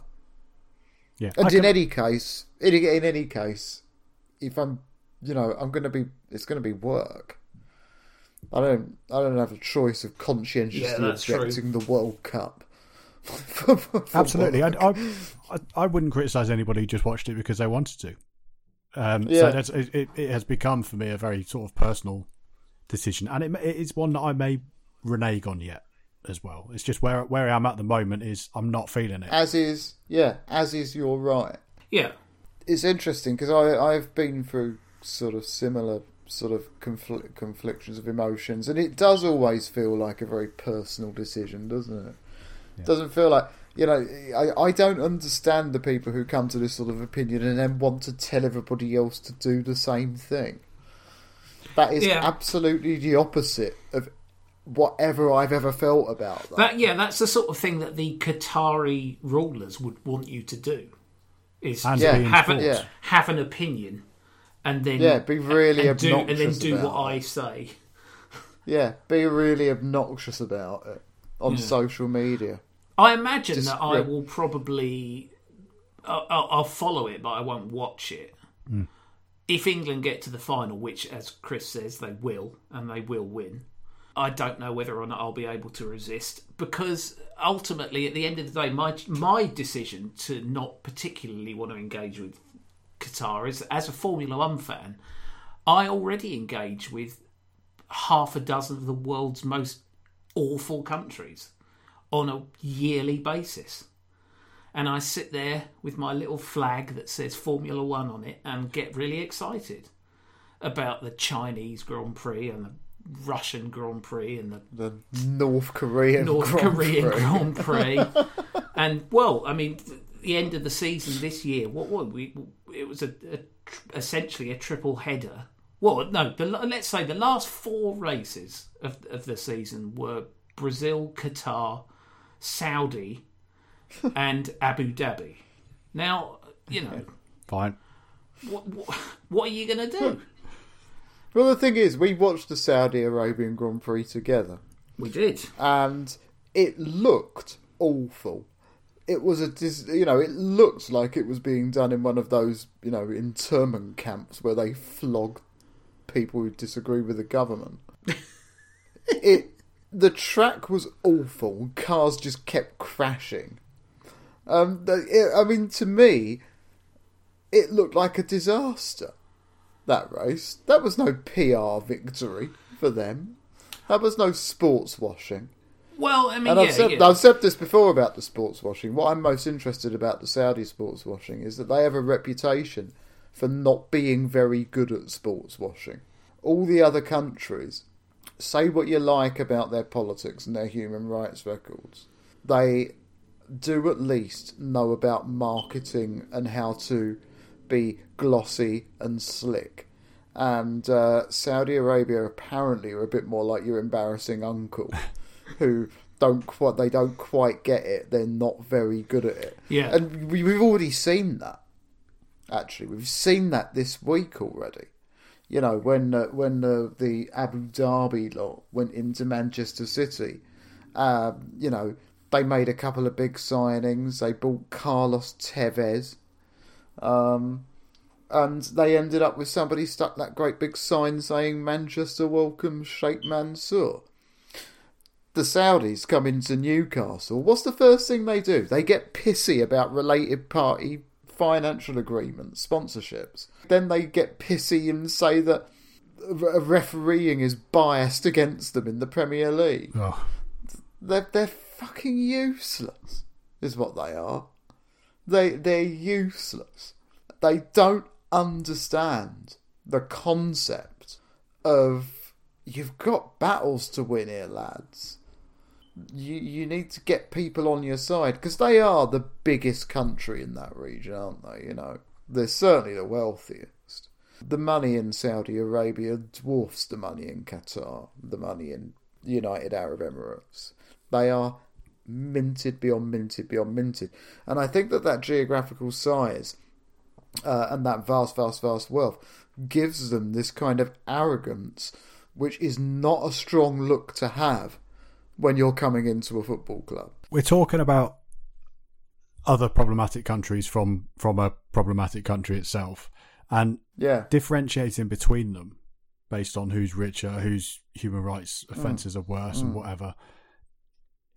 Yeah, and in any case, in, in any case, if I'm, you know, I'm going to be, it's going to be work. I don't, I don't have a choice of conscientiously yeah, objecting true. the World Cup. for, for Absolutely, I, I I wouldn't criticise anybody who just watched it because they wanted to. Um, yeah. So that's, it, it has become for me a very sort of personal decision, and it, it is one that I may renege on yet as well. It's just where where I am at the moment is I'm not feeling it. As is, yeah, as is your right. Yeah, it's interesting because I I've been through sort of similar sort of confl- conflictions of emotions, and it does always feel like a very personal decision, doesn't it? Yeah. Doesn't feel like, you know, I, I don't understand the people who come to this sort of opinion and then want to tell everybody else to do the same thing. That is yeah. absolutely the opposite of whatever I've ever felt about that. that. Yeah, that's the sort of thing that the Qatari rulers would want you to do. Is to yeah, have, an, yeah. have an opinion and then yeah, be really and, and obnoxious do, and then do about what it. I say. Yeah, be really obnoxious about it on yeah. social media. I imagine Just, that I yeah. will probably I'll, I'll follow it, but I won't watch it. Mm. If England get to the final, which, as Chris says, they will, and they will win, I don't know whether or not I'll be able to resist, because ultimately, at the end of the day, my my decision to not particularly want to engage with Qatar is, as a Formula One fan, I already engage with half a dozen of the world's most awful countries on a yearly basis. And I sit there with my little flag that says Formula One on it and get really excited about the Chinese Grand Prix and the Russian Grand Prix and the, the North Korean North Grand Korean Prix. Grand Prix. And, well, I mean, the end of the season this year, what were we? It was a, a, essentially a triple header. Well, no, the, let's say the last four races of, of the season were Brazil, Qatar, Saudi, and Abu Dhabi. Now, you know, fine. What, what, what are you going to do? Well, the thing is, we watched the Saudi Arabian Grand Prix together. We did, and it looked awful. It was a, you know, it looked like it was being done in one of those, you know, internment camps where they flog people who disagree with the government. it, the track was awful. Cars just kept crashing. Um, I mean, to me, it looked like a disaster, that race. That was no P R victory for them. That was no sports washing. Well, I mean, and yeah, I've, said, yeah. I've said this before about the sports washing. What I'm most interested about the Saudi sports washing is that they have a reputation for not being very good at sports washing. All the other countries, say what you like about their politics and their human rights records, they do at least know about marketing and how to be glossy and slick. And uh, Saudi Arabia apparently are a bit more like your embarrassing uncle, who don't quite they don't quite get it. They're not very good at it. Yeah, and we, we've already seen that. Actually, we've seen that this week already. You know, when uh, when uh, the Abu Dhabi lot went into Manchester City, uh, you know. They made a couple of big signings. They bought Carlos Tevez. Um, and they ended up with somebody stuck that great big sign saying, Manchester welcomes Sheikh Mansour. The Saudis come into Newcastle. What's the first thing they do? They get pissy about related party financial agreements, sponsorships. Then they get pissy and say that refereeing is biased against them in the Premier League. Oh. They're, they're fucking useless, is what they are. They, they're useless. They don't understand the concept of, you've got battles to win here, lads. You, you need to get people on your side, because they are the biggest country in that region, aren't they? You know, they're certainly the wealthiest. The money in Saudi Arabia dwarfs the money in Qatar, the money in United Arab Emirates. They are minted beyond minted beyond minted. And I think that that geographical size uh, and that vast, vast, vast wealth gives them this kind of arrogance, which is not a strong look to have when you're coming into a football club. We're talking about other problematic countries from, from a problematic country itself, and yeah. differentiating between them based on who's richer, whose human rights offences mm. are worse mm. and whatever,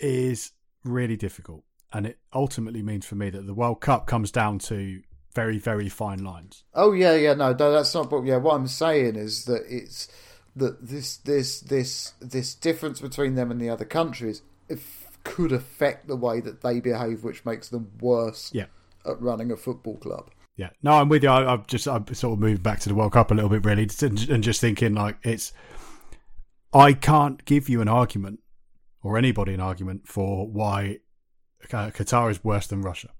is really difficult. And it ultimately means for me that the World Cup comes down to very, very fine lines. Oh, yeah, yeah, no, no that's not... But yeah, what I'm saying is that it's... that this this this this difference between them and the other countries if, could affect the way that they behave, which makes them worse yeah. at running a football club. Yeah, no, I'm with you. I, I've just I've sort of moved back to the World Cup a little bit, really, and just thinking, like, it's... I can't give you an argument or anybody an argument for why Qatar is worse than Russia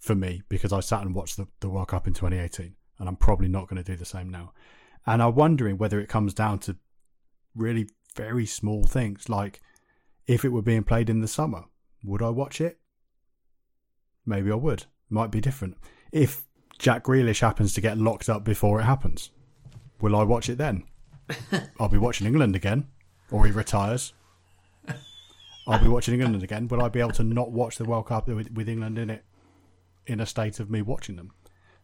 for me, because I sat and watched the, the World Cup in twenty eighteen, and I'm probably not going to do the same now. and I'm wondering whether it comes down to really very small things, like if it were being played in the summer, would I watch it? Maybe I would. Might be different. If Jack Grealish happens to get locked up before it happens, will I watch it then? I'll be watching England again, or he retires. I'll be watching England again. Will I be able to not watch the World Cup with England in it, in a state of me watching them?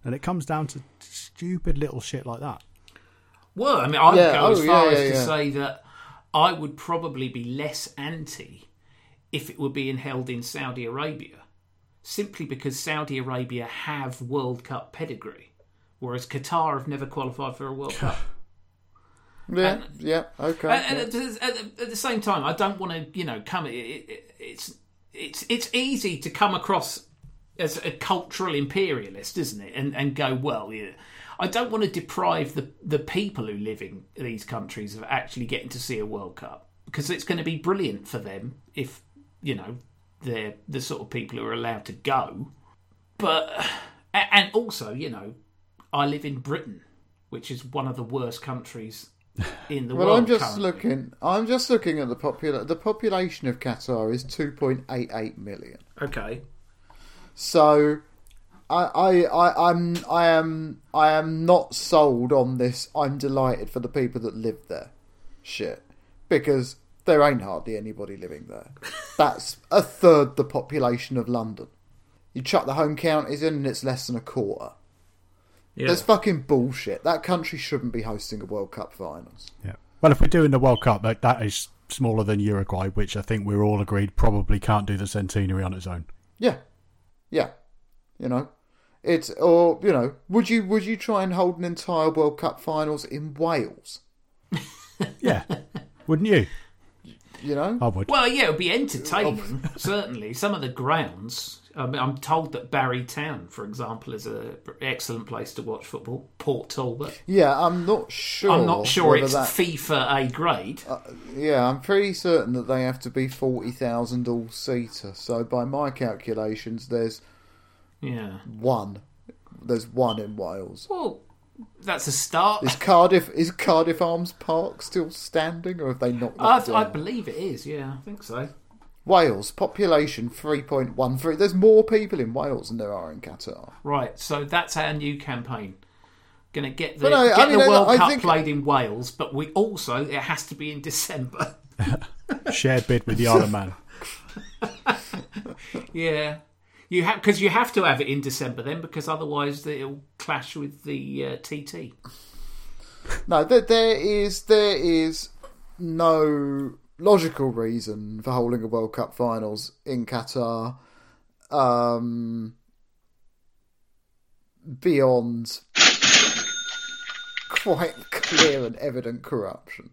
And it comes down to stupid little shit like that. Well, I mean, I would yeah. go oh, as far yeah, yeah, as to yeah. say that I would probably be less anti if it were being held in Saudi Arabia, simply because Saudi Arabia have World Cup pedigree, whereas Qatar have never qualified for a World Cup. Yeah, and, yeah, okay. And, and yeah. At, at the same time, I don't want to, you know, come. It, it, it's it's it's easy to come across as a cultural imperialist, isn't it? And and go, well, yeah. I don't want to deprive the the people who live in these countries of actually getting to see a World Cup, because it's going to be brilliant for them if, you know, they're the sort of people who are allowed to go. But, and also, you know, I live in Britain, which is one of the worst countries in the well, world. Well, I'm just currently. looking. I'm just looking at the popula- The population of Qatar is two point eight eight million. Okay. So, I, I, I, I'm, I am, I am not sold on this. I'm delighted for the people that live there. Shit, because there ain't hardly anybody living there. That's a third the population of London. You chuck the home counties in and it's less than a quarter. Yeah. That's fucking bullshit. That country shouldn't be hosting a World Cup finals. Yeah. Well, if we're doing the World Cup, that, that is smaller than Uruguay, which I think we're all agreed probably can't do the centenary on its own. Yeah. Yeah. You know, it's, or, you know, would you, would you try and hold an entire World Cup finals in Wales? Yeah. Wouldn't you? You know? I would. Well, yeah, it would be entertaining, certainly. Some of the grounds. I mean, I'm told that Banbury Town, for example, is an excellent place to watch football. Port Talbot. Yeah, I'm not sure. I'm not sure it's that... FIFA A grade. Uh, yeah, I'm pretty certain that they have to be forty thousand all-seater. So by my calculations, there's yeah one. There's one in Wales. Well, that's a start. Is Cardiff is Cardiff Arms Park still standing, or have they knocked that I, down? I believe it is. Yeah, I think so. Wales population three point one three. There's more people in Wales than there are in Qatar. Right, so that's our new campaign. Going to get the, no, get I mean, the World I, I Cup think... played in Wales, but we also it has to be in December. Shared bid with the Isle of Man. Yeah. You have because you have to have it in December then, because otherwise it'll clash with the uh, T T. No, there, there is there is no logical reason for holding a World Cup finals in Qatar um, beyond quite clear and evident corruption.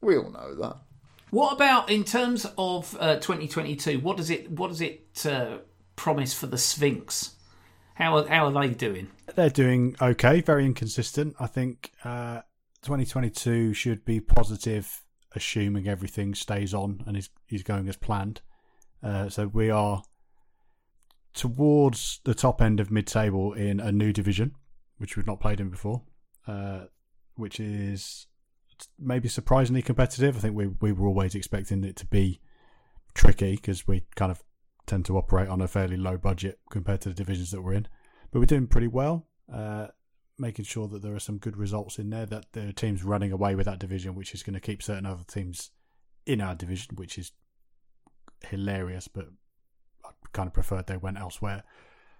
We all know that. What about in terms of uh, twenty twenty-two? What does it? What does it? Uh, promise for the Sphinx? How are, how are they doing? They're doing okay, very inconsistent. I think uh, twenty twenty-two should be positive, assuming everything stays on and is, is going as planned. Uh, so we are towards the top end of mid-table in a new division, which we've not played in before, uh, which is maybe surprisingly competitive. I think we, we were always expecting it to be tricky because we kind of tend to operate on a fairly low budget compared to the divisions that we're in, but we're doing pretty well, uh, making sure that there are some good results in there, that there are teams running away with that division, which is going to keep certain other teams in our division, which is hilarious, but I kind of preferred they went elsewhere.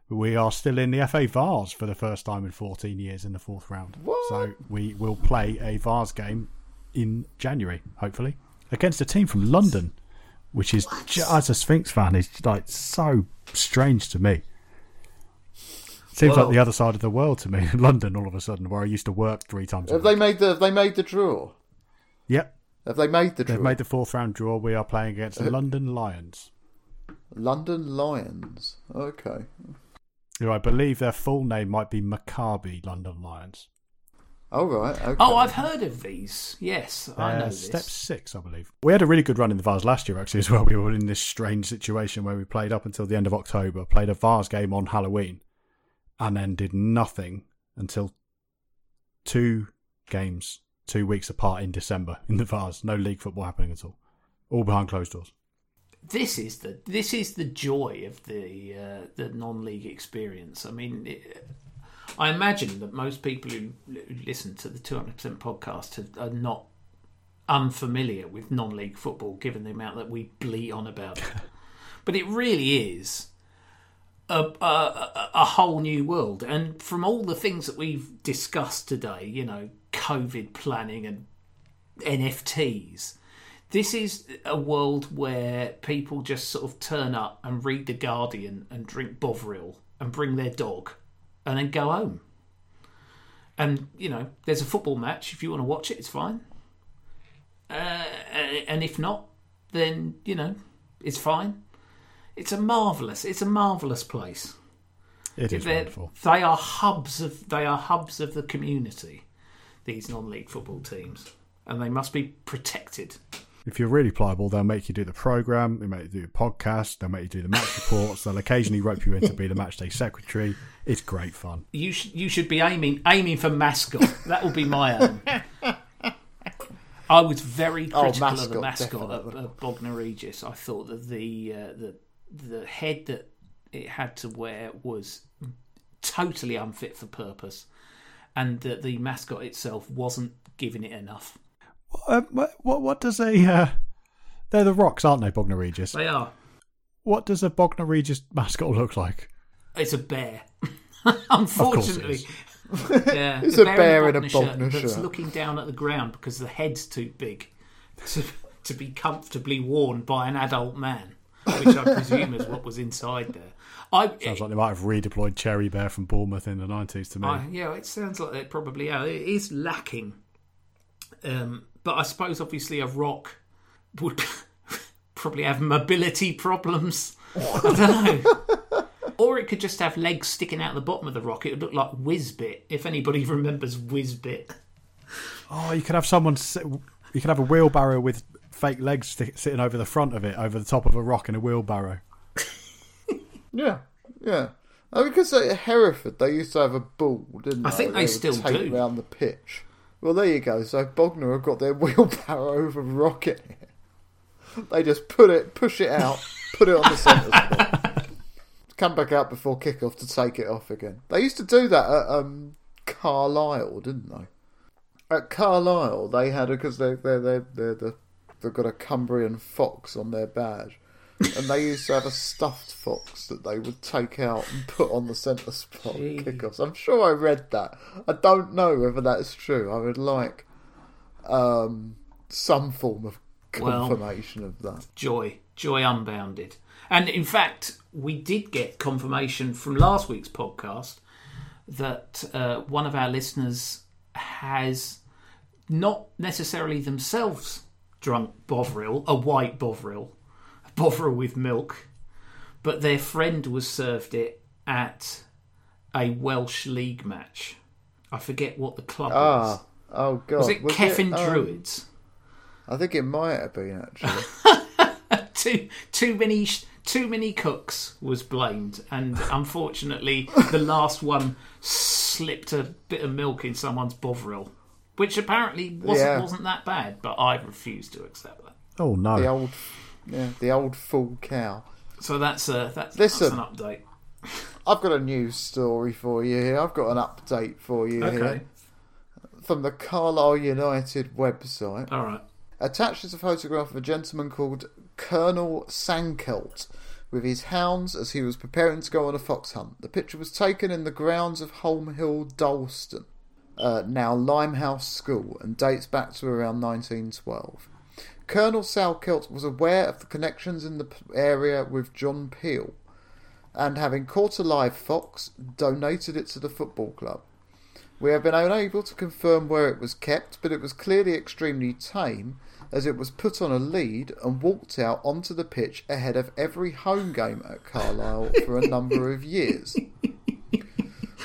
We are still in the F A Vars for the first time in fourteen years in the fourth round. What? So we will play a Vars game in January, hopefully, against a team from London, which is, just, as a Sphinx fan, is like so strange to me. Seems well, like the other side of the world to me. London, all of a sudden, where I used to work three times. Have a they week. made the? Have they made the draw? Yep. Have they made the? They've draw? They've made the fourth round draw. We are playing against the uh, London Lions. London Lions. Okay. Who I believe their full name might be Maccabi London Lions. Oh, right. Okay. Oh, I've heard of these. Yes, uh, I know this. Step six, I believe. We had a really good run in the Vars last year, actually, as well. We were in this strange situation where we played up until the end of October, played a Vars game on Halloween, and then did nothing until two games two weeks apart in December in the Vars. No league football happening at all. All behind closed doors. This is the this is the joy of the uh, the non-league experience. I mean, it, I imagine that most people who listen to the two hundred percent podcast have, are not unfamiliar with non-league football, given the amount that we bleat on about it. But it really is a, a, a whole new world. And from all the things that we've discussed today, you know, COVID planning and N F Ts, this is a world where people just sort of turn up and read The Guardian and drink Bovril and bring their dog and then go home. And, you know, there's a football match. If you want to watch it, it's fine. Uh, and if not, then, you know, it's fine. It's a marvellous, it's a marvellous place. It is They're, wonderful. They are hubs of, they are hubs of the community, these non-league football teams. And they must be protected. If you're really pliable, they'll make you do the programme, they make you do the podcast, they'll make you do the match reports, they'll occasionally rope you in to be the matchday secretary. It's great fun. You should you should be aiming aiming for mascot. That will be my aim. I was very critical oh, mascot, of the mascot at, at Bognor Regis. I thought that the uh, the the head that it had to wear was totally unfit for purpose, and that the mascot itself wasn't giving it enough. Uh, what what does a uh, they're the Rocks, aren't they? Bognor Regis. They are. What does a Bognor Regis mascot look like? It's a bear. Unfortunately, of course it is. Yeah, it's a bear in a Bognor shirt that's looking down at the ground because the head's too big to, to be comfortably worn by an adult man, which I presume is what was inside there. I, sounds it, like they might have redeployed Cherry Bear from Bournemouth in the nineties to me. I, yeah, it sounds like they probably are. It is lacking. Um, but I suppose, obviously, a rock would probably have mobility problems. I don't know. Or it could just have legs sticking out the bottom of the rock. It would look like Whizbit, if anybody remembers Whizbit. Oh, you could have someone... Sit, you could have a wheelbarrow with fake legs stick, sitting over the front of it, over the top of a rock in a wheelbarrow. Yeah, yeah. I mean, because at Hereford, they used to have a bull, didn't they? I think they, they still do. They would around the pitch. Well, there you go. So Bognor have got their wheelbarrow over rocket. They just put it, push it out, put it on the centre spot. Come back out before kickoff to take it off again. They used to do that at um, Carlisle, didn't they? At Carlisle, they had because they they they they they've got a Cumbrian fox on their badge, and they used to have a stuffed fox that they would take out and put on the centre spot Jeez. Kickoffs. I'm sure I read that. I don't know whether that's true. I would like um, some form of confirmation well, of that. Joy. Joy unbounded. And in fact, we did get confirmation from last week's podcast that uh, one of our listeners has not necessarily themselves drunk Bovril, a white Bovril, Bovril with milk, but their friend was served it at a Welsh league match. I forget what the club ah, was. Oh god, was it was Cefn it, Druids? Um, I think it might have been actually. too too many too many cooks was blamed, and unfortunately the last one slipped a bit of milk in someone's Bovril, which apparently wasn't yeah. wasn't that bad. But I refuse to accept that. Oh no, the old. Yeah, the old fool cow. So that's a that's, Listen, that's an update. I've got a news story for you here. I've got an update for you okay. here from the Carlisle United website. All right. Attached is a photograph of a gentleman called Colonel Sankelt with his hounds as he was preparing to go on a fox hunt. The picture was taken in the grounds of Holme Hill, Dalston, uh, now Limehouse School, and dates back to around nineteen twelve. Colonel Sankelt was aware of the connections in the area with John Peel, and having caught a live fox, donated it to the football club. We have been unable to confirm where it was kept, but it was clearly extremely tame, as it was put on a lead and walked out onto the pitch ahead of every home game at Carlisle for a number of years.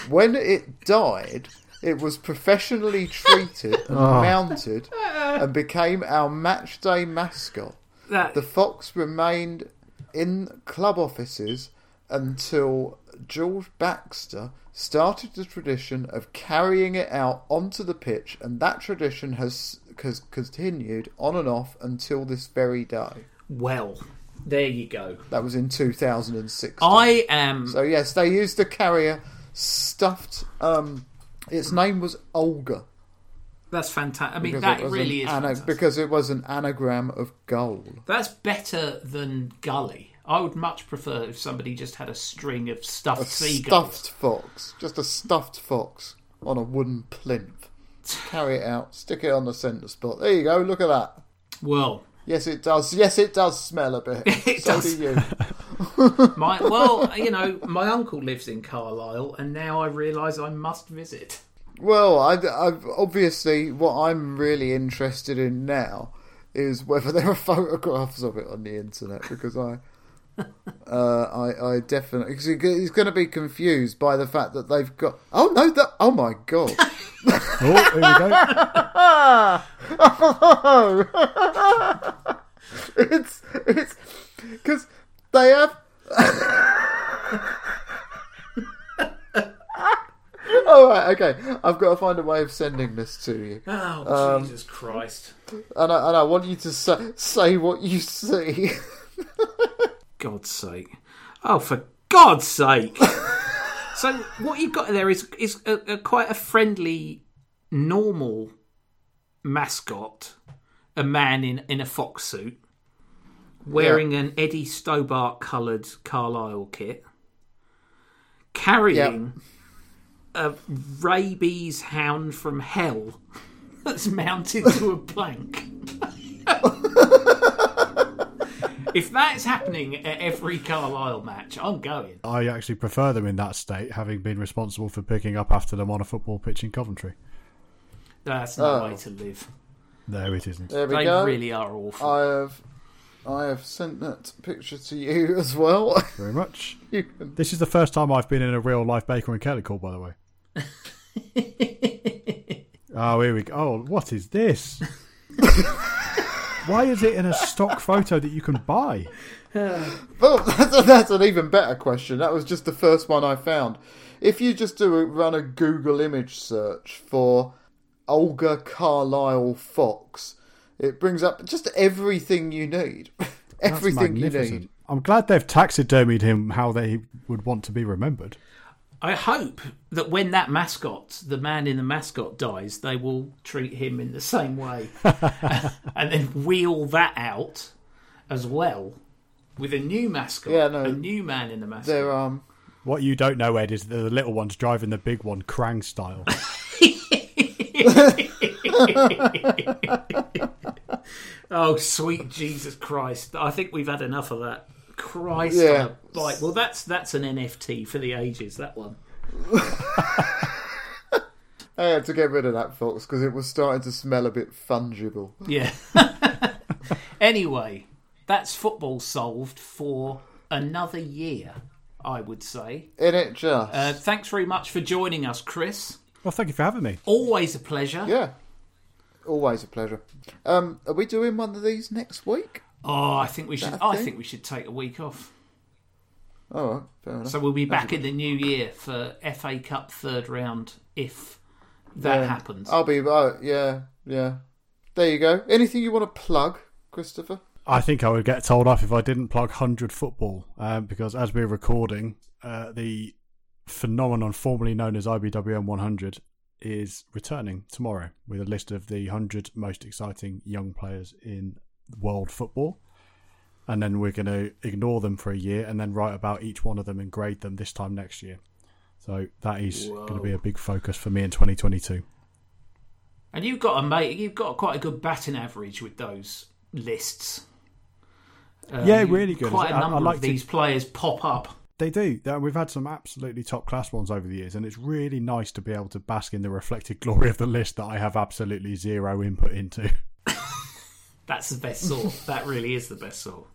When it died... It was professionally treated and oh. mounted and became our matchday mascot. That... The fox remained in club offices until George Baxter started the tradition of carrying it out onto the pitch, and that tradition has, has continued on and off until this very day. Well, there you go. That was in two thousand six. I am... So yes, they used the carrier stuffed... Um, its name was Olga. That's fantastic. I mean, that really is ana- Because it was an anagram of goal. That's better than gully. I would much prefer if somebody just had a string of stuffed a seagulls. Stuffed fox. Just a stuffed fox on a wooden plinth. Carry it out, stick it on the centre spot. There you go, look at that. Well. Yes, it does. Yes, it does smell a bit. It so does. Do you. my, well, you know, my uncle lives in Carlisle, and now I realise I must visit. Well, I, I've, obviously, what I'm really interested in now is whether there are photographs of it on the internet, because I... uh, I, I definitely because he's going to be confused by the fact that they've got oh no that oh my god oh here we go it's it's because they have all right okay I've got to find a way of sending this to you. Oh um, Jesus Christ, and I, and I want you to say, say what you see. God's sake. Oh, for God's sake. So what you've got there is is a, a quite a friendly, normal mascot, a man in, in a fox suit, wearing yeah. an Eddie Stobart-coloured Carlisle kit, carrying yeah. a rabies hound from hell that's mounted to a plank. If that's happening at every Carlisle match, I'm going. I actually prefer them in that state, having been responsible for picking up after them on a football pitch in Coventry. That's no oh. way to live. No, it isn't. There we they go. Really are awful. I have, I have sent that picture to you as well. Thank you very much. You can... This is the first time I've been in a real life Baker and Kelly call, by the way. Oh, here we go. Oh, what is this? Why is it in a stock photo that you can buy? Well, that's, a, that's an even better question. That was just the first one I found. If you just do a, run a Google image search for Olga Carlisle Fox, it brings up just everything you need. Everything you need. I'm glad they've taxidermied him how they would want to be remembered. I hope that when that mascot, the man in the mascot, dies, they will treat him in the same way and then wheel that out as well with a new mascot, yeah, no, a new man in the mascot. Um... What you don't know, Ed, is that the little one's driving the big one, Krang style. Oh, sweet Jesus Christ. I think we've had enough of that. Christ yeah. on a bike. Well, that's that's an N F T for the ages, that one. I had to get rid of that fox because it was starting to smell a bit fungible. Yeah. Anyway, that's football solved for another year, I would say. Isn't it just? Uh, thanks very much for joining us, Chris. Well, thank you for having me. Always a pleasure. Yeah. Always a pleasure. Um, are we doing one of these next week? Oh, I think we should. I think we should take a week off. All right, fair enough. So we'll be back in the new year for F A Cup third round, if that yeah. happens. I'll be. Uh, yeah, yeah. There you go. Anything you want to plug, Christopher? I think I would get told off if I didn't plug one hundred Football, um, because as we're recording, uh, the phenomenon formerly known as I B W M one hundred is returning tomorrow with a list of the one hundred most exciting young players in world football, and then we're going to ignore them for a year and then write about each one of them and grade them this time next year. So that is Whoa. going to be a big focus for me in twenty twenty-two. And you've got a mate you've got quite a good batting average with those lists. Um, yeah, really good. Quite a number I, I like of these to, players pop up. They do. We've had some absolutely top class ones over the years, and it's really nice to be able to bask in the reflected glory of the list that I have absolutely zero input into. That's the best sort. That really is the best sort.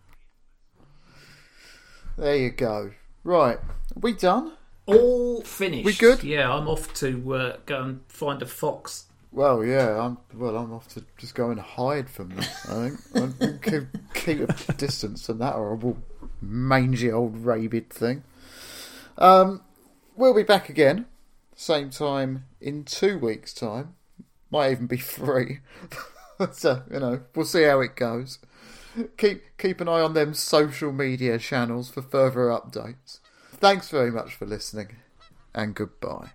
There you go. Right. Are we done? All finished. We good? Yeah, I'm off to uh, go and find a fox. Well, yeah. I'm Well, I'm off to just go and hide from them, I think. I keep, keep a distance from that horrible, mangy old rabid thing. Um, we'll be back again, same time in two weeks' time. Might even be three. So, you know, we'll see how it goes. Keep keep an eye on them social media channels for further updates. Thanks very much for listening, and goodbye.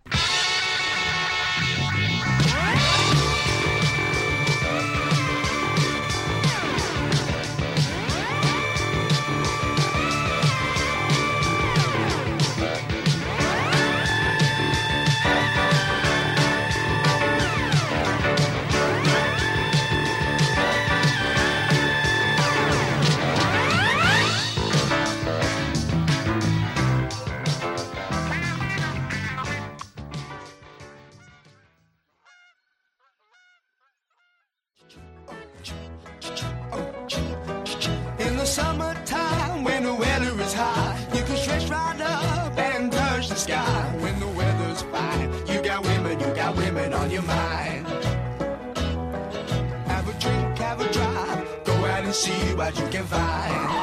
Mind. Have a drink, have a drive, go out and see what you can find.